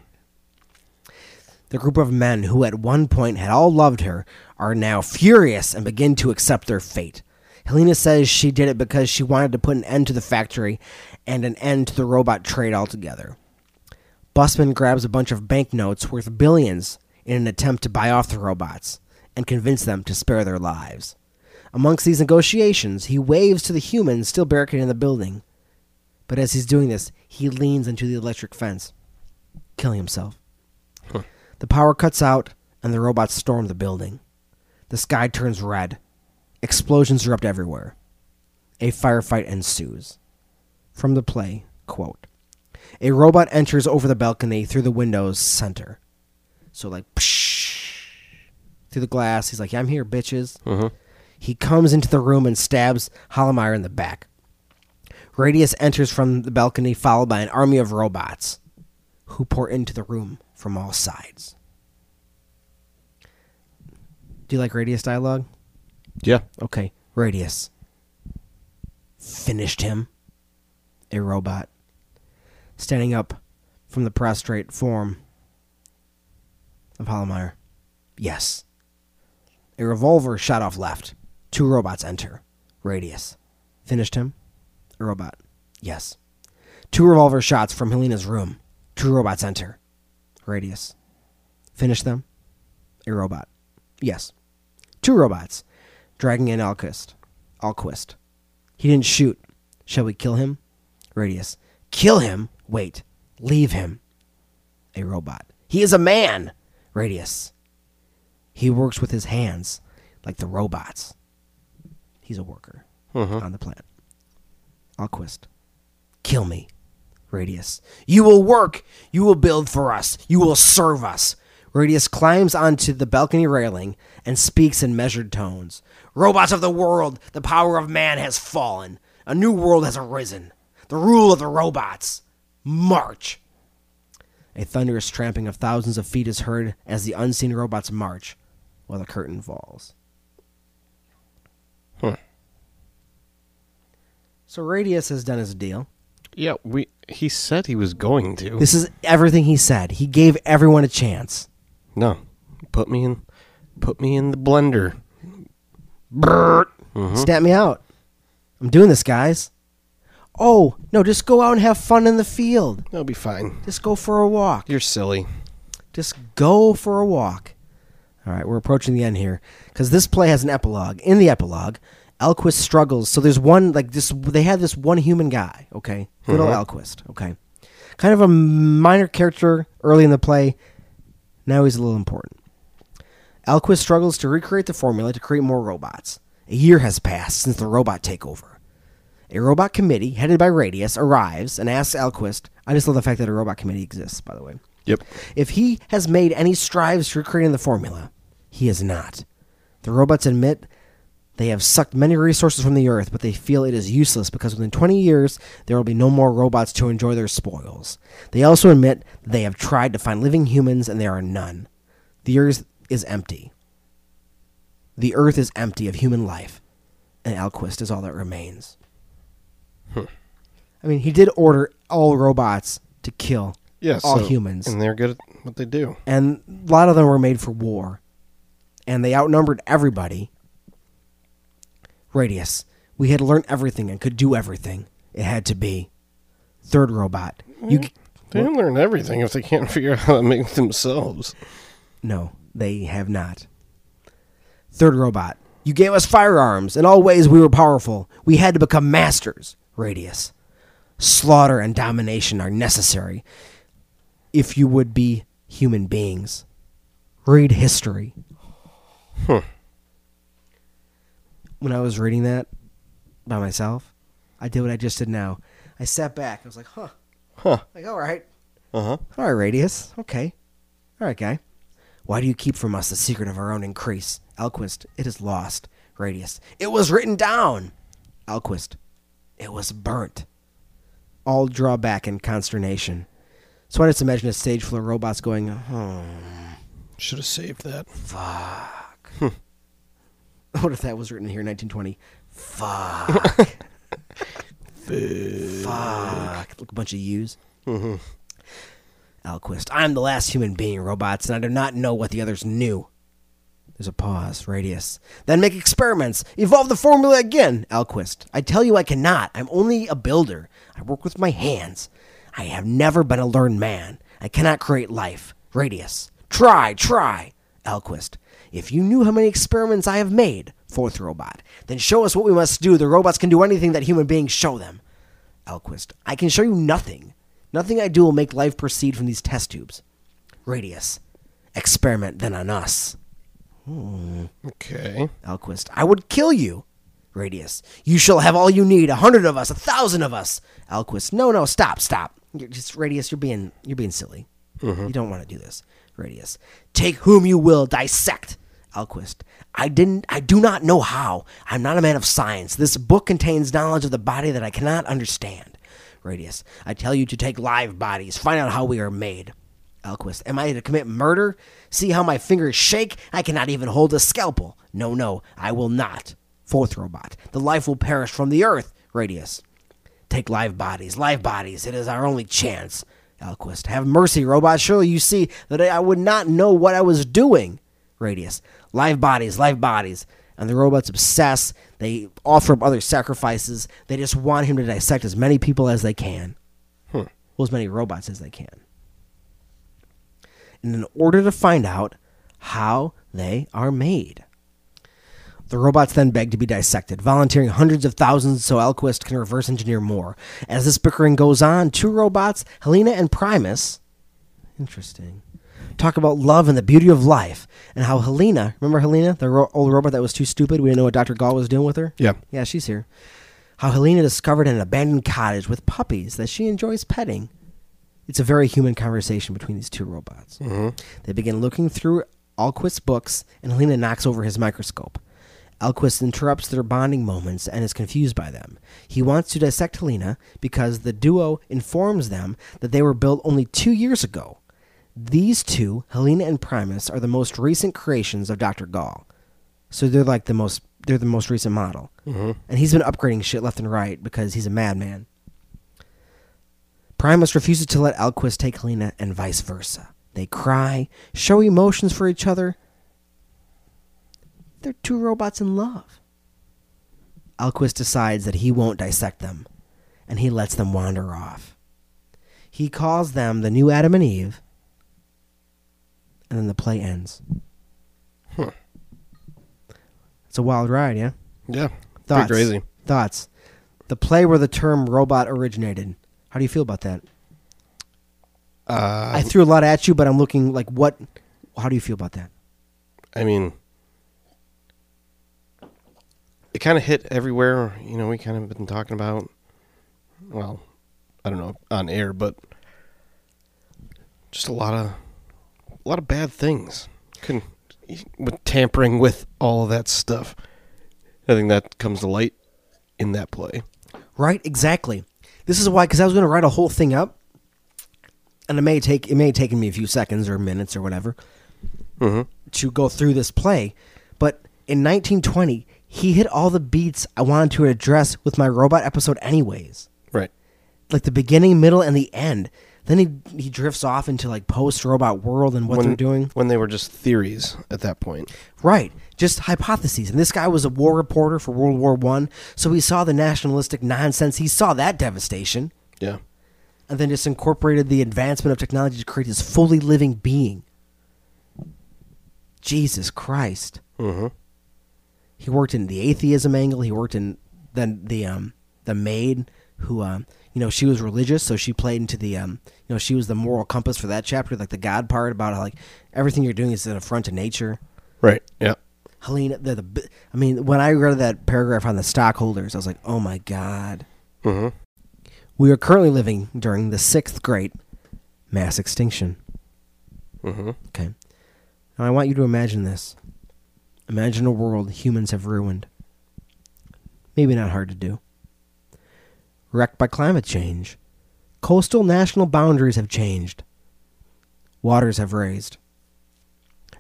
The group of men who at one point had all loved her are now furious and begin to accept their fate. Helena says she did it because she wanted to put an end to the factory and an end to the robot trade altogether. Busman grabs a bunch of banknotes worth billions in an attempt to buy off the robots and convince them to spare their lives. Amongst these negotiations, he waves to the humans still barricaded in the building. But as he's doing this, he leans into the electric fence, killing himself. Huh. The power cuts out, and the robots storm the building. The sky turns red. Explosions erupt everywhere. A firefight ensues. From the play, quote, a robot enters over the balcony through the window's center. So, like, psh, through the glass, he's like, yeah, I'm here, bitches. Mm-hmm. He comes into the room and stabs Hallemeier in the back. Radius enters from the balcony, followed by an army of robots who pour into the room from all sides. Do you like Radius dialogue? Yeah. Okay. Radius finished him. A robot. Standing up from the prostrate form of Hallemeier. Yes. A revolver shot off left. Two robots enter. Radius finished him. A robot. Yes. Two revolver shots from Helena's room. Two robots enter. Radius finish them. A robot. Yes. Two robots. Dragging in Alquist. Alquist. He didn't shoot. Shall we kill him? Radius. Kill him? Wait. Leave him. A robot. He is a man. Radius. He works with his hands like the robots. He's a worker uh-huh. on the planet. Alquist. Kill me. Radius. You will work. You will build for us. You will serve us. Radius climbs onto the balcony railing and speaks in measured tones. Robots of the world, the power of man has fallen. A new world has arisen. The rule of the robots. March. A thunderous tramping of thousands of feet is heard as the unseen robots march while the curtain falls. Huh. So Radius has done his deal. Yeah, we. He said he was going to. This is everything he said. He gave everyone a chance. No, put me in, put me in the blender. Mm-hmm. Snap me out. I'm doing this, guys. Oh no, just go out and have fun in the field. It'll be fine. Just go for a walk. You're silly. Just go for a walk. All right, we're approaching the end here because this play has an epilogue. In the epilogue, Alquist struggles. So there's one, like this, they had this one human guy, okay? Little mm-hmm. Alquist, okay? Kind of a minor character early in the play. Now he's a little important. Alquist struggles to recreate the formula to create more robots. A year has passed since the robot takeover. A robot committee, headed by Radius, arrives and asks Alquist, I just love the fact that a robot committee exists, by the way. Yep. If he has made any strides to recreating the formula. He has not. The robots admit they have sucked many resources from the Earth, but they feel it is useless because within twenty years, there will be no more robots to enjoy their spoils. They also admit that they have tried to find living humans, and there are none. The Earth is empty. The Earth is empty of human life, and Alquist is all that remains. Huh. I mean, he did order all robots to kill yeah, all so, humans. And they're good at what they do. And a lot of them were made for war, and they outnumbered everybody. Radius, we had learned everything and could do everything. It had to be. Third robot. You, they didn't learn everything if they can't figure out how to make themselves. No, they have not. Third robot. You gave us firearms. In all ways, we were powerful. We had to become masters. Radius. Slaughter and domination are necessary if you would be human beings. Read history. Huh. When I was reading that by myself, I did what I just did now. I sat back. I was like, huh. Huh. Like, all right. Uh-huh. All right, Radius. Okay. All right, guy. Why do you keep from us the secret of our own increase? Alquist, it is lost. Radius, it was written down. Alquist, it was burnt. All draw back in consternation. So I just imagine a stage full of robots going, oh. Should have saved that. Fuck. Hm. What if that was written here in nineteen twenty? Fuck. Fuck. Look, a bunch of U's. Mm-hmm. Alquist, I'm the last human being, robots, and I do not know what the others knew. There's a pause. Radius. Then make experiments. Evolve the formula again. Alquist, I tell you I cannot. I'm only a builder. I work with my hands. I have never been a learned man. I cannot create life. Radius. Try, try. Alquist. If you knew how many experiments I have made, fourth robot, then show us what we must do. The robots can do anything that human beings show them. Alquist, I can show you nothing. Nothing I do will make life proceed from these test tubes. Radius, experiment then on us. Hmm. Okay. Alquist, I would kill you. Radius, you shall have all you need. A hundred of us, a thousand of us. Alquist, no, no, stop, stop. You're just Radius, you're being, you're being silly. Mm-hmm. You don't want to do this. Radius, take whom you will, dissect. Alquist, I didn't. I do not know how. I'm not a man of science. This book contains knowledge of the body that I cannot understand. Radius, I tell you to take live bodies. Find out how we are made. Alquist, am I to commit murder? See how my fingers shake? I cannot even hold a scalpel. No, no, I will not. Fourth robot, the life will perish from the earth. Radius, take live bodies, live bodies. It is our only chance. Alquist, have mercy, robot. Surely you see that I would not know what I was doing. Radius, live bodies, live bodies. And the robots obsess. They offer up other sacrifices. They just want him to dissect as many people as they can. Hmm. Well, as many robots as they can. And in order to find out how they are made. The robots then beg to be dissected, volunteering hundreds of thousands so Alquist can reverse engineer more. As this bickering goes on, two robots, Helena and Primus, interesting, talk about love and the beauty of life, and how Helena, remember Helena, the ro- old robot that was too stupid? We didn't know what Doctor Gall was doing with her? Yeah. Yeah, she's here. How Helena discovered an abandoned cottage with puppies that she enjoys petting. It's a very human conversation between these two robots. Mm-hmm. They begin looking through Alquist's books, and Helena knocks over his microscope. Alquist interrupts their bonding moments and is confused by them. He wants to dissect Helena because the duo informs them that they were built only two years ago. These two, Helena and Primus, are the most recent creations of Doctor Gall. So they're like the most they're the most recent model. Mm-hmm. And he's been upgrading shit left and right because he's a madman. Primus refuses to let Alquist take Helena and vice versa. They cry, show emotions for each other. They're two robots in love. Alquist decides that he won't dissect them, and he lets them wander off. He calls them the new Adam and Eve, and then the play ends. Huh. It's a wild ride, yeah? Yeah. Thoughts? Pretty crazy. Thoughts? The play where the term robot originated. How do you feel about that? Uh, I threw a lot at you, but I'm looking like what... How do you feel about that? I mean... It kind of hit everywhere, you know, we kind of been talking about, well, I don't know, on air, but just a lot of, a lot of bad things. Couldn't, with tampering with all of that stuff. I think that comes to light in that play. Right, exactly. This is why, because I was going to write a whole thing up, and it may take, it may have taken me a few seconds or minutes or whatever mm-hmm. to go through this play, but in nineteen twenty... he hit all the beats I wanted to address with my robot episode anyways. Right. Like the beginning, middle, and the end. Then he he drifts off into like post-robot world and what when, they're doing. When they were just theories at that point. Right. Just hypotheses. And this guy was a war reporter for World War One, so he saw the nationalistic nonsense. He saw that devastation. Yeah. And then just incorporated the advancement of technology to create this fully living being. Jesus Christ. Mm-hmm. He worked in the atheism angle. He worked in then the um the maid who um you know she was religious, so she played into the um you know she was the moral compass for that chapter, like the God part about how, like everything you're doing is an affront to nature. Right. Yeah. Helena, the the I mean when I read that paragraph on the stockholders, I was like, oh my God. Mm-hmm. We are currently living during the sixth great mass extinction. Mm-hmm. Okay. Now I want you to imagine this. Imagine a world humans have ruined. Maybe not hard to do. Wrecked by climate change. Coastal national boundaries have changed. Waters have raised.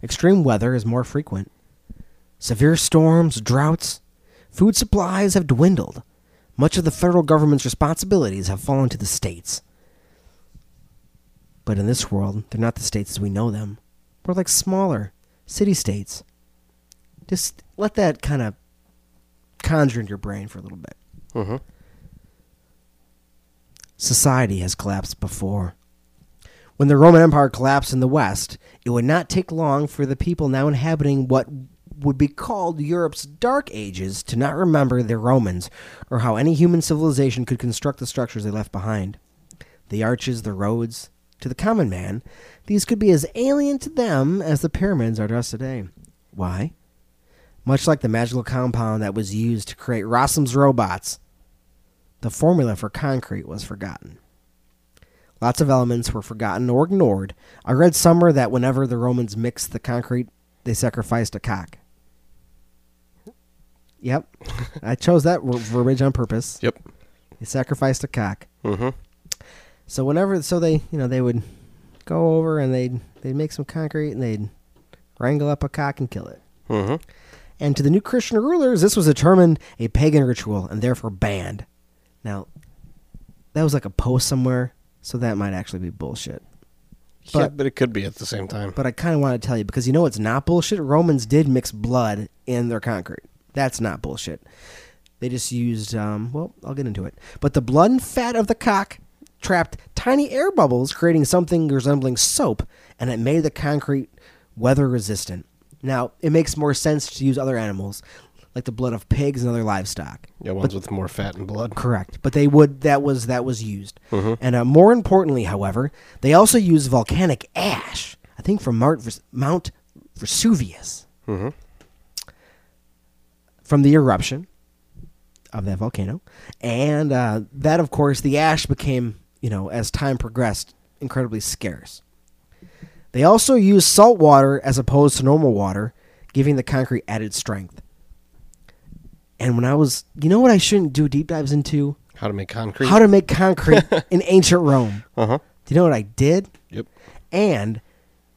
Extreme weather is more frequent. Severe storms, droughts. Food supplies have dwindled. Much of the federal government's responsibilities have fallen to the states. But in this world, they're not the states as we know them. We're like smaller city-states. Just let that kind of conjure in your brain for a little bit. Mm-hmm. Society has collapsed before. When the Roman Empire collapsed in the West, it would not take long for the people now inhabiting what would be called Europe's Dark Ages to not remember the Romans or how any human civilization could construct the structures they left behind. The arches, the roads, to the common man, these could be as alien to them as the pyramids are to us today. Why? Much like the magical compound that was used to create Rossum's robots, the formula for concrete was forgotten. Lots of elements were forgotten or ignored. I read somewhere that whenever the Romans mixed the concrete, they sacrificed a cock. Yep. I chose that verbiage on purpose. Yep. They sacrificed a cock. Mm-hmm. So whenever, so they, you know, they would go over and they'd, they'd make some concrete and they'd wrangle up a cock and kill it. Mm-hmm. And to the new Christian rulers, this was determined a pagan ritual and therefore banned. Now, that was like a post somewhere, so that might actually be bullshit. But, yeah, but it could be at the same time. But I kind of want to tell you, because you know it's not bullshit? Romans did mix blood in their concrete. That's not bullshit. They just used, um, well, I'll get into it. But the blood and fat of the cock trapped tiny air bubbles, creating something resembling soap, and it made the concrete weather-resistant. Now, it makes more sense to use other animals, like the blood of pigs and other livestock. Yeah, ones but, with more fat and blood. Correct. But they would that was that was used. Mm-hmm. And uh, more importantly, however, they also used volcanic ash, I think from Mount, Mount Vesuvius. Mm-hmm. From the eruption of that volcano. And uh, that, of course, the ash became, you know, as time progressed, incredibly scarce. They also used salt water as opposed to normal water, giving the concrete added strength. And when I was... You know what I shouldn't do deep dives into? How to make concrete. How to make concrete in ancient Rome. Uh-huh. Do you know what I did? Yep. And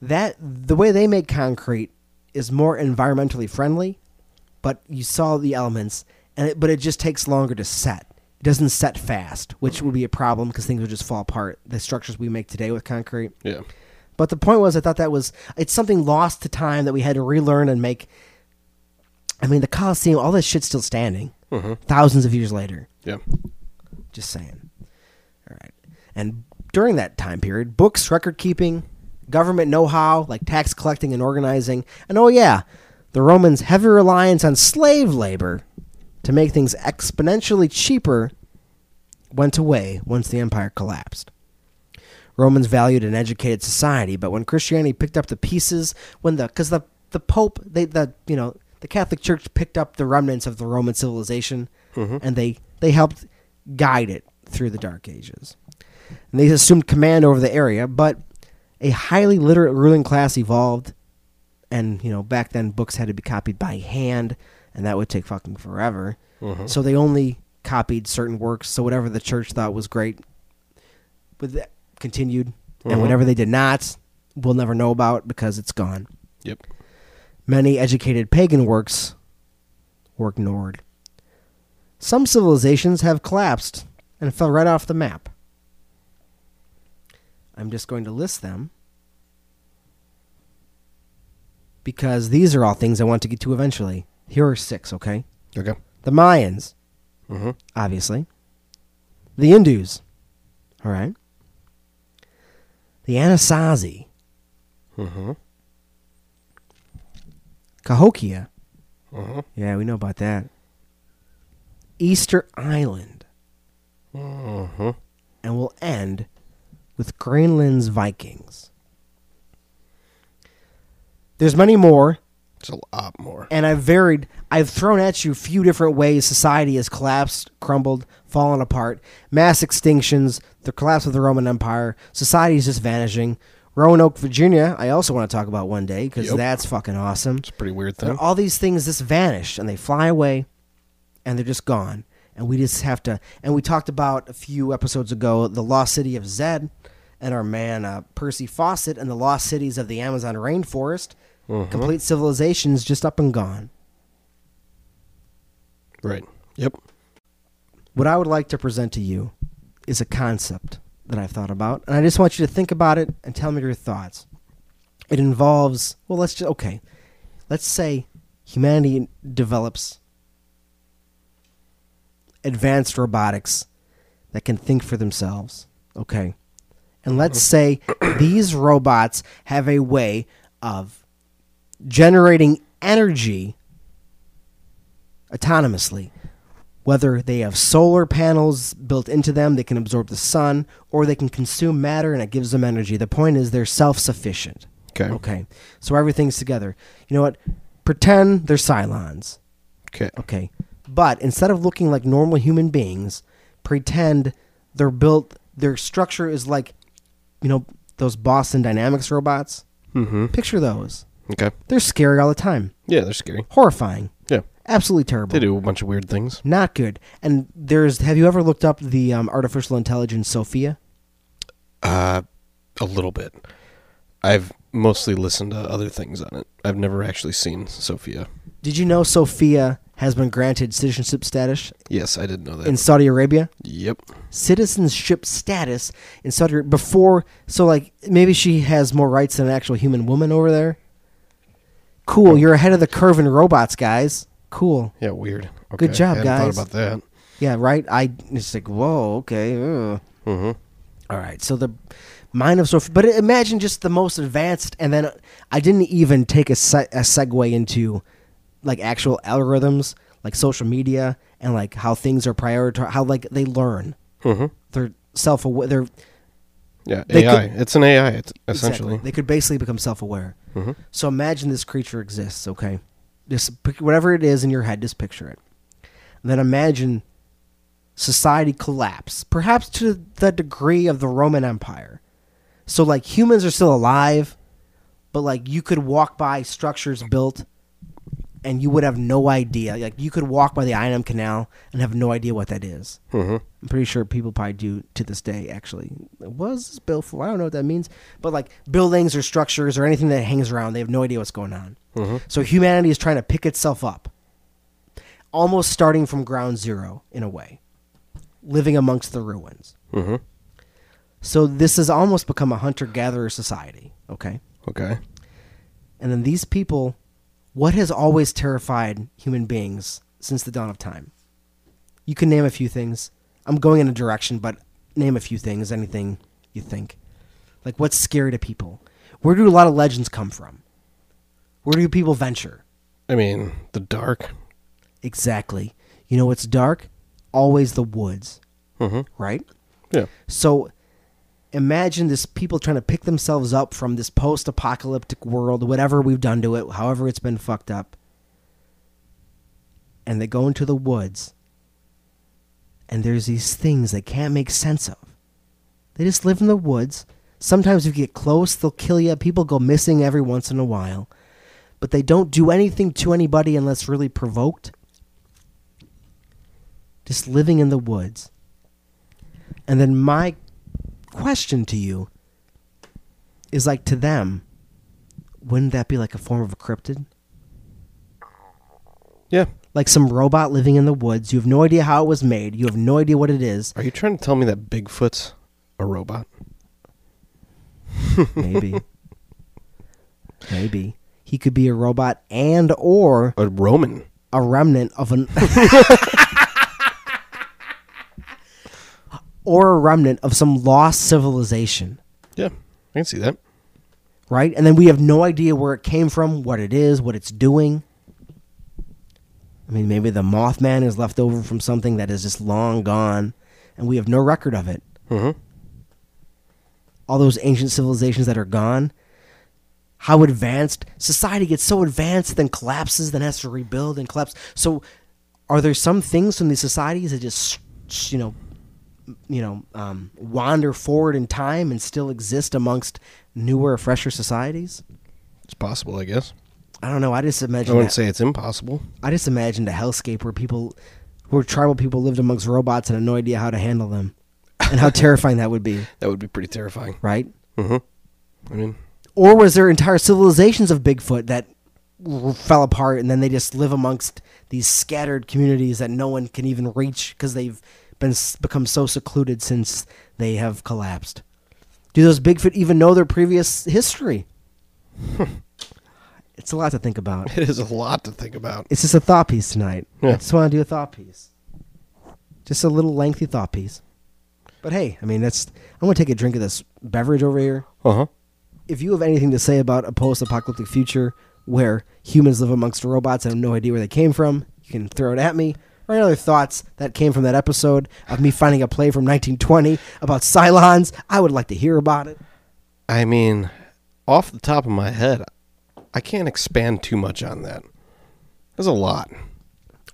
that the way they make concrete is more environmentally friendly but you saw the elements, and it, but it just takes longer to set. It doesn't set fast, which would be a problem because things would just fall apart. The structures we make today with concrete. Yeah. But the point was, I thought that was, it's something lost to time that we had to relearn and make. I mean, the Colosseum, all this shit's still standing. Mm-hmm. Thousands of years later. Yeah. Just saying. All right. And during that time period, books, record keeping, government know-how, like tax collecting and organizing. And oh yeah, the Romans' heavy reliance on slave labor to make things exponentially cheaper went away once the empire collapsed. Romans valued an educated society, but when Christianity picked up the pieces, when the because the the Pope, they the you know the Catholic Church picked up the remnants of the Roman civilization, mm-hmm. and they they helped guide it through the Dark Ages. And they assumed command over the area, but a highly literate ruling class evolved, and you know back then books had to be copied by hand, and that would take fucking forever. Mm-hmm. So they only copied certain works. So whatever the church thought was great, with that. Continued, mm-hmm. and whatever they did not, we'll never know about because it's gone. Yep. Many educated pagan works were ignored. Some civilizations have collapsed and fell right off the map. I'm just going to list them because these are all things I want to get to eventually. Here are six, okay? Okay. The Mayans, mm-hmm. obviously. The Hindus, all right. The Anasazi. Mm-hmm. Cahokia. Mm-hmm. Yeah, we know about that. Easter Island. Mm-hmm. And we'll end with Greenland's Vikings. There's many more. There's a lot more. And I've varied. I've thrown at you a few different ways society has collapsed, crumbled, fallen apart, mass extinctions, the collapse of the Roman Empire, society is just vanishing. Roanoke, Virginia, I also want to talk about one day because yep. that's fucking awesome. It's a pretty weird thing. And all these things just vanish and they fly away and they're just gone. And we just have to, and we talked about a few episodes ago the lost city of Zed and our man uh, Percy Fawcett and the lost cities of the Amazon rainforest. Mm-hmm. Complete civilizations just up and gone. Right. Yep. What I would like to present to you is a concept that I've thought about, and I just want you to think about it and tell me your thoughts. It involves, well, let's just, okay. Let's say humanity develops advanced robotics that can think for themselves, okay? And let's say these robots have a way of generating energy autonomously, whether they have solar panels built into them, they can absorb the sun, or they can consume matter and it gives them energy. The point is they're self-sufficient. Okay. Okay. So everything's together. You know what? Pretend they're Cylons. Okay. Okay. But instead of looking like normal human beings, pretend they're built, their structure is like, you know, those Boston Dynamics robots. Mm-hmm. Picture those. Okay. They're scary all the time. Yeah, they're scary. Horrifying. Yeah. Absolutely terrible. They do a bunch of weird things. Not good. And there's, have you ever looked up the um, artificial intelligence Sophia? Uh, a little bit. I've mostly listened to other things on it. I've never actually seen Sophia. Did you know Sophia has been granted citizenship status? Yes, I did know that. In Saudi Arabia? Yep. Citizenship status in Saudi Arabia. Before, so like maybe she has more rights than an actual human woman over there. Cool, you're ahead of the curve in robots, guys. Cool. Yeah, weird. Okay. Good job, I guys. Thought about that. Yeah, right. I it's like, whoa, okay. Mm-hmm. All right. So the mind of Sophia, but imagine just the most advanced, and then I didn't even take a, se- a segue into like actual algorithms, like social media, and like how things are prioritized, how like they learn. Mm-hmm. They're self-aware. They're Yeah, they A I. Could, it's an A I, it's essentially. Exactly. They could basically become self-aware. Mm-hmm. So imagine this creature exists, okay? Just whatever it is in your head, just picture it. And then imagine society collapse, perhaps to the degree of the Roman Empire. So, like, humans are still alive, but, like, you could walk by structures built, and you would have no idea. Like, you could walk by the Einam Canal and have no idea what that is. Mm-hmm. I'm pretty sure people probably do to this day, actually. What is this built for? I don't know what that means. But, like, buildings or structures or anything that hangs around, they have no idea what's going on. Mm-hmm. So humanity is trying to pick itself up. almost starting from ground zero in a way, living amongst the ruins. Mm-hmm. So this has almost become a hunter-gatherer society, okay? Okay. And then these people, what has always terrified human beings since the dawn of time? You can name a few things. I'm going in a direction, but name a few things, anything you think. Like, what's scary to people? Where do a lot of legends come from? Where do people venture? I mean, the dark. Exactly. You know what's dark? Always the woods, mm-hmm. right? Yeah. So imagine this people trying to pick themselves up from this post-apocalyptic world, whatever we've done to it, however it's been fucked up. And they go into the woods, and there's these things they can't make sense of. They just live in the woods. Sometimes if you get close, they'll kill you. People go missing every once in a while. But they don't do anything to anybody unless really provoked. Just living in the woods. And then my question to you is, like, to them, wouldn't that be like a form of a cryptid? Yeah. Like some robot living in the woods. You have no idea how it was made. You have no idea what it is. Are you trying to tell me that Bigfoot's a robot? Maybe. Maybe. He could be a robot and or... A Roman. A remnant of an... or a remnant of some lost civilization. Yeah, I can see that. Right? And then we have no idea where it came from, what it is, what it's doing. I mean, maybe the Mothman is left over from something that is just long gone, and we have no record of it. Mm-hmm. All those ancient civilizations that are gone... How advanced society gets so advanced, then collapses, then has to rebuild and collapse. So, are there some things from these societies that just, you know, you know, um, wander forward in time and still exist amongst newer, fresher societies? It's possible, I guess. I don't know. I just imagine. I wouldn't that, say it's impossible. I just imagined a hellscape where people, where tribal people lived amongst robots and had no idea how to handle them, and how terrifying that would be. That would be pretty terrifying, right? Mm-hmm. I mean. Or was there entire civilizations of Bigfoot that fell apart and then they just live amongst these scattered communities that no one can even reach because they've been become so secluded since they have collapsed? Do those Bigfoot even know their previous history? It's a lot to think about. It is a lot to think about. It's just a thought piece tonight. Yeah. I just want to do a thought piece. Just a little lengthy thought piece. But hey, I mean, that's. I'm going to take a drink of this beverage over here. Uh-huh. If you have anything to say about a post-apocalyptic future where humans live amongst robots and have no idea where they came from, you can throw it at me. Or any other thoughts that came from that episode of me finding a play from nineteen twenty about Cylons, I would like to hear about it. I mean, off the top of my head, I can't expand too much on that. There's a lot.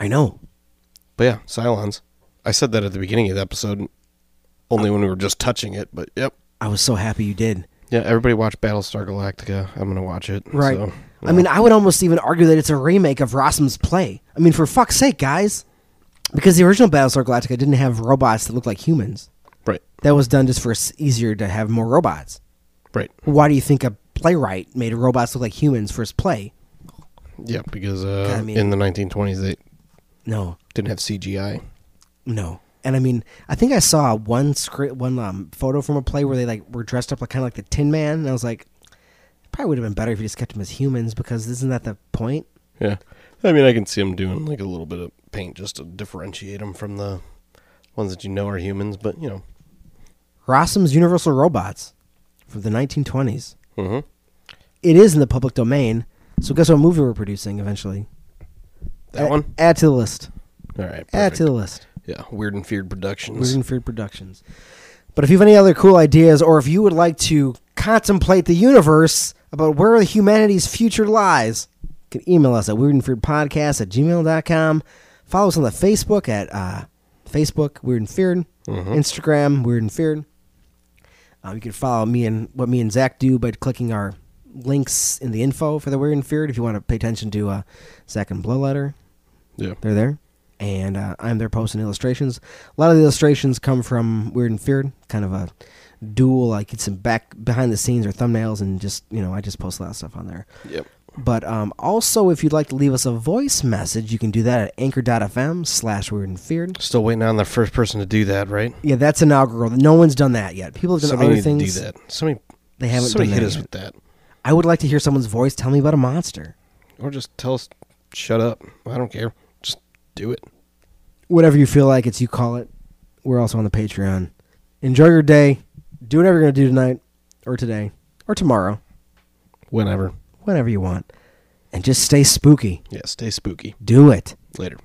I know. But yeah, Cylons. I said that at the beginning of the episode, only when we were just touching it, but yep. I was so happy you did. Yeah, everybody watch Battlestar Galactica. I'm going to watch it. Right. So, yeah. I mean, I would almost even argue that it's a remake of Rossum's play. I mean, for fuck's sake, guys. Because the original Battlestar Galactica didn't have robots that looked like humans. Right. That was done just for it's easier to have more robots. Right. Why do you think a playwright made robots look like humans for his play? Yeah, because uh, I mean, in the nineteen twenties, they no didn't have C G I. No. And I mean, I think I saw one script, one um, photo from a play where they like were dressed up like kind of like the Tin Man, and I was like, it probably would have been better if you just kept them as humans, because isn't that the point? Yeah, I mean, I can see them doing like a little bit of paint just to differentiate them from the ones that you know are humans, but you know, Rossum's Universal Robots from the nineteen twenties. Mm-hmm. It is in the public domain, so guess what movie we're producing eventually? That a- one. Add to the list. All right. Perfect. Add to the list. Yeah, Weird and Feared Productions. Weird and Feared Productions. But if you have any other cool ideas, or if you would like to contemplate the universe about where humanity's future lies, you can email us at weirdandfearedpodcast at gmail dot com. Follow us on the Facebook at uh, Facebook, Weird and Feared. Mm-hmm. Instagram, Weird and Feared. Um, you can follow me and what me and Zach do by clicking our links in the info for the Weird and Feared if you want to pay attention to uh, Zach and Blowletter. Yeah. They're there. And uh, I'm their posts and illustrations. A lot of the illustrations come from Weird and Feared, kind of a duel. I get some back behind the scenes or thumbnails, and just you know, I just post a lot of stuff on there. Yep. But um, also, if you'd like to leave us a voice message, you can do that at anchor dot f m slash weird and feared. Still waiting on the first person to do that, right? Yeah, that's an algorithm. No one's done that yet. People have done somebody other things. Somebody need to do that. Somebody, they haven't somebody done hit that us yet. with that. I would like to hear someone's voice tell me about a monster. Or just tell us, shut up. I don't care. Just do it. Whatever you feel like, it's you call it. We're also on the Patreon. Enjoy your day. Do whatever you're going to do tonight or today or tomorrow. Whenever. Whenever you want. And just stay spooky. Yeah, stay spooky. Do it. Later.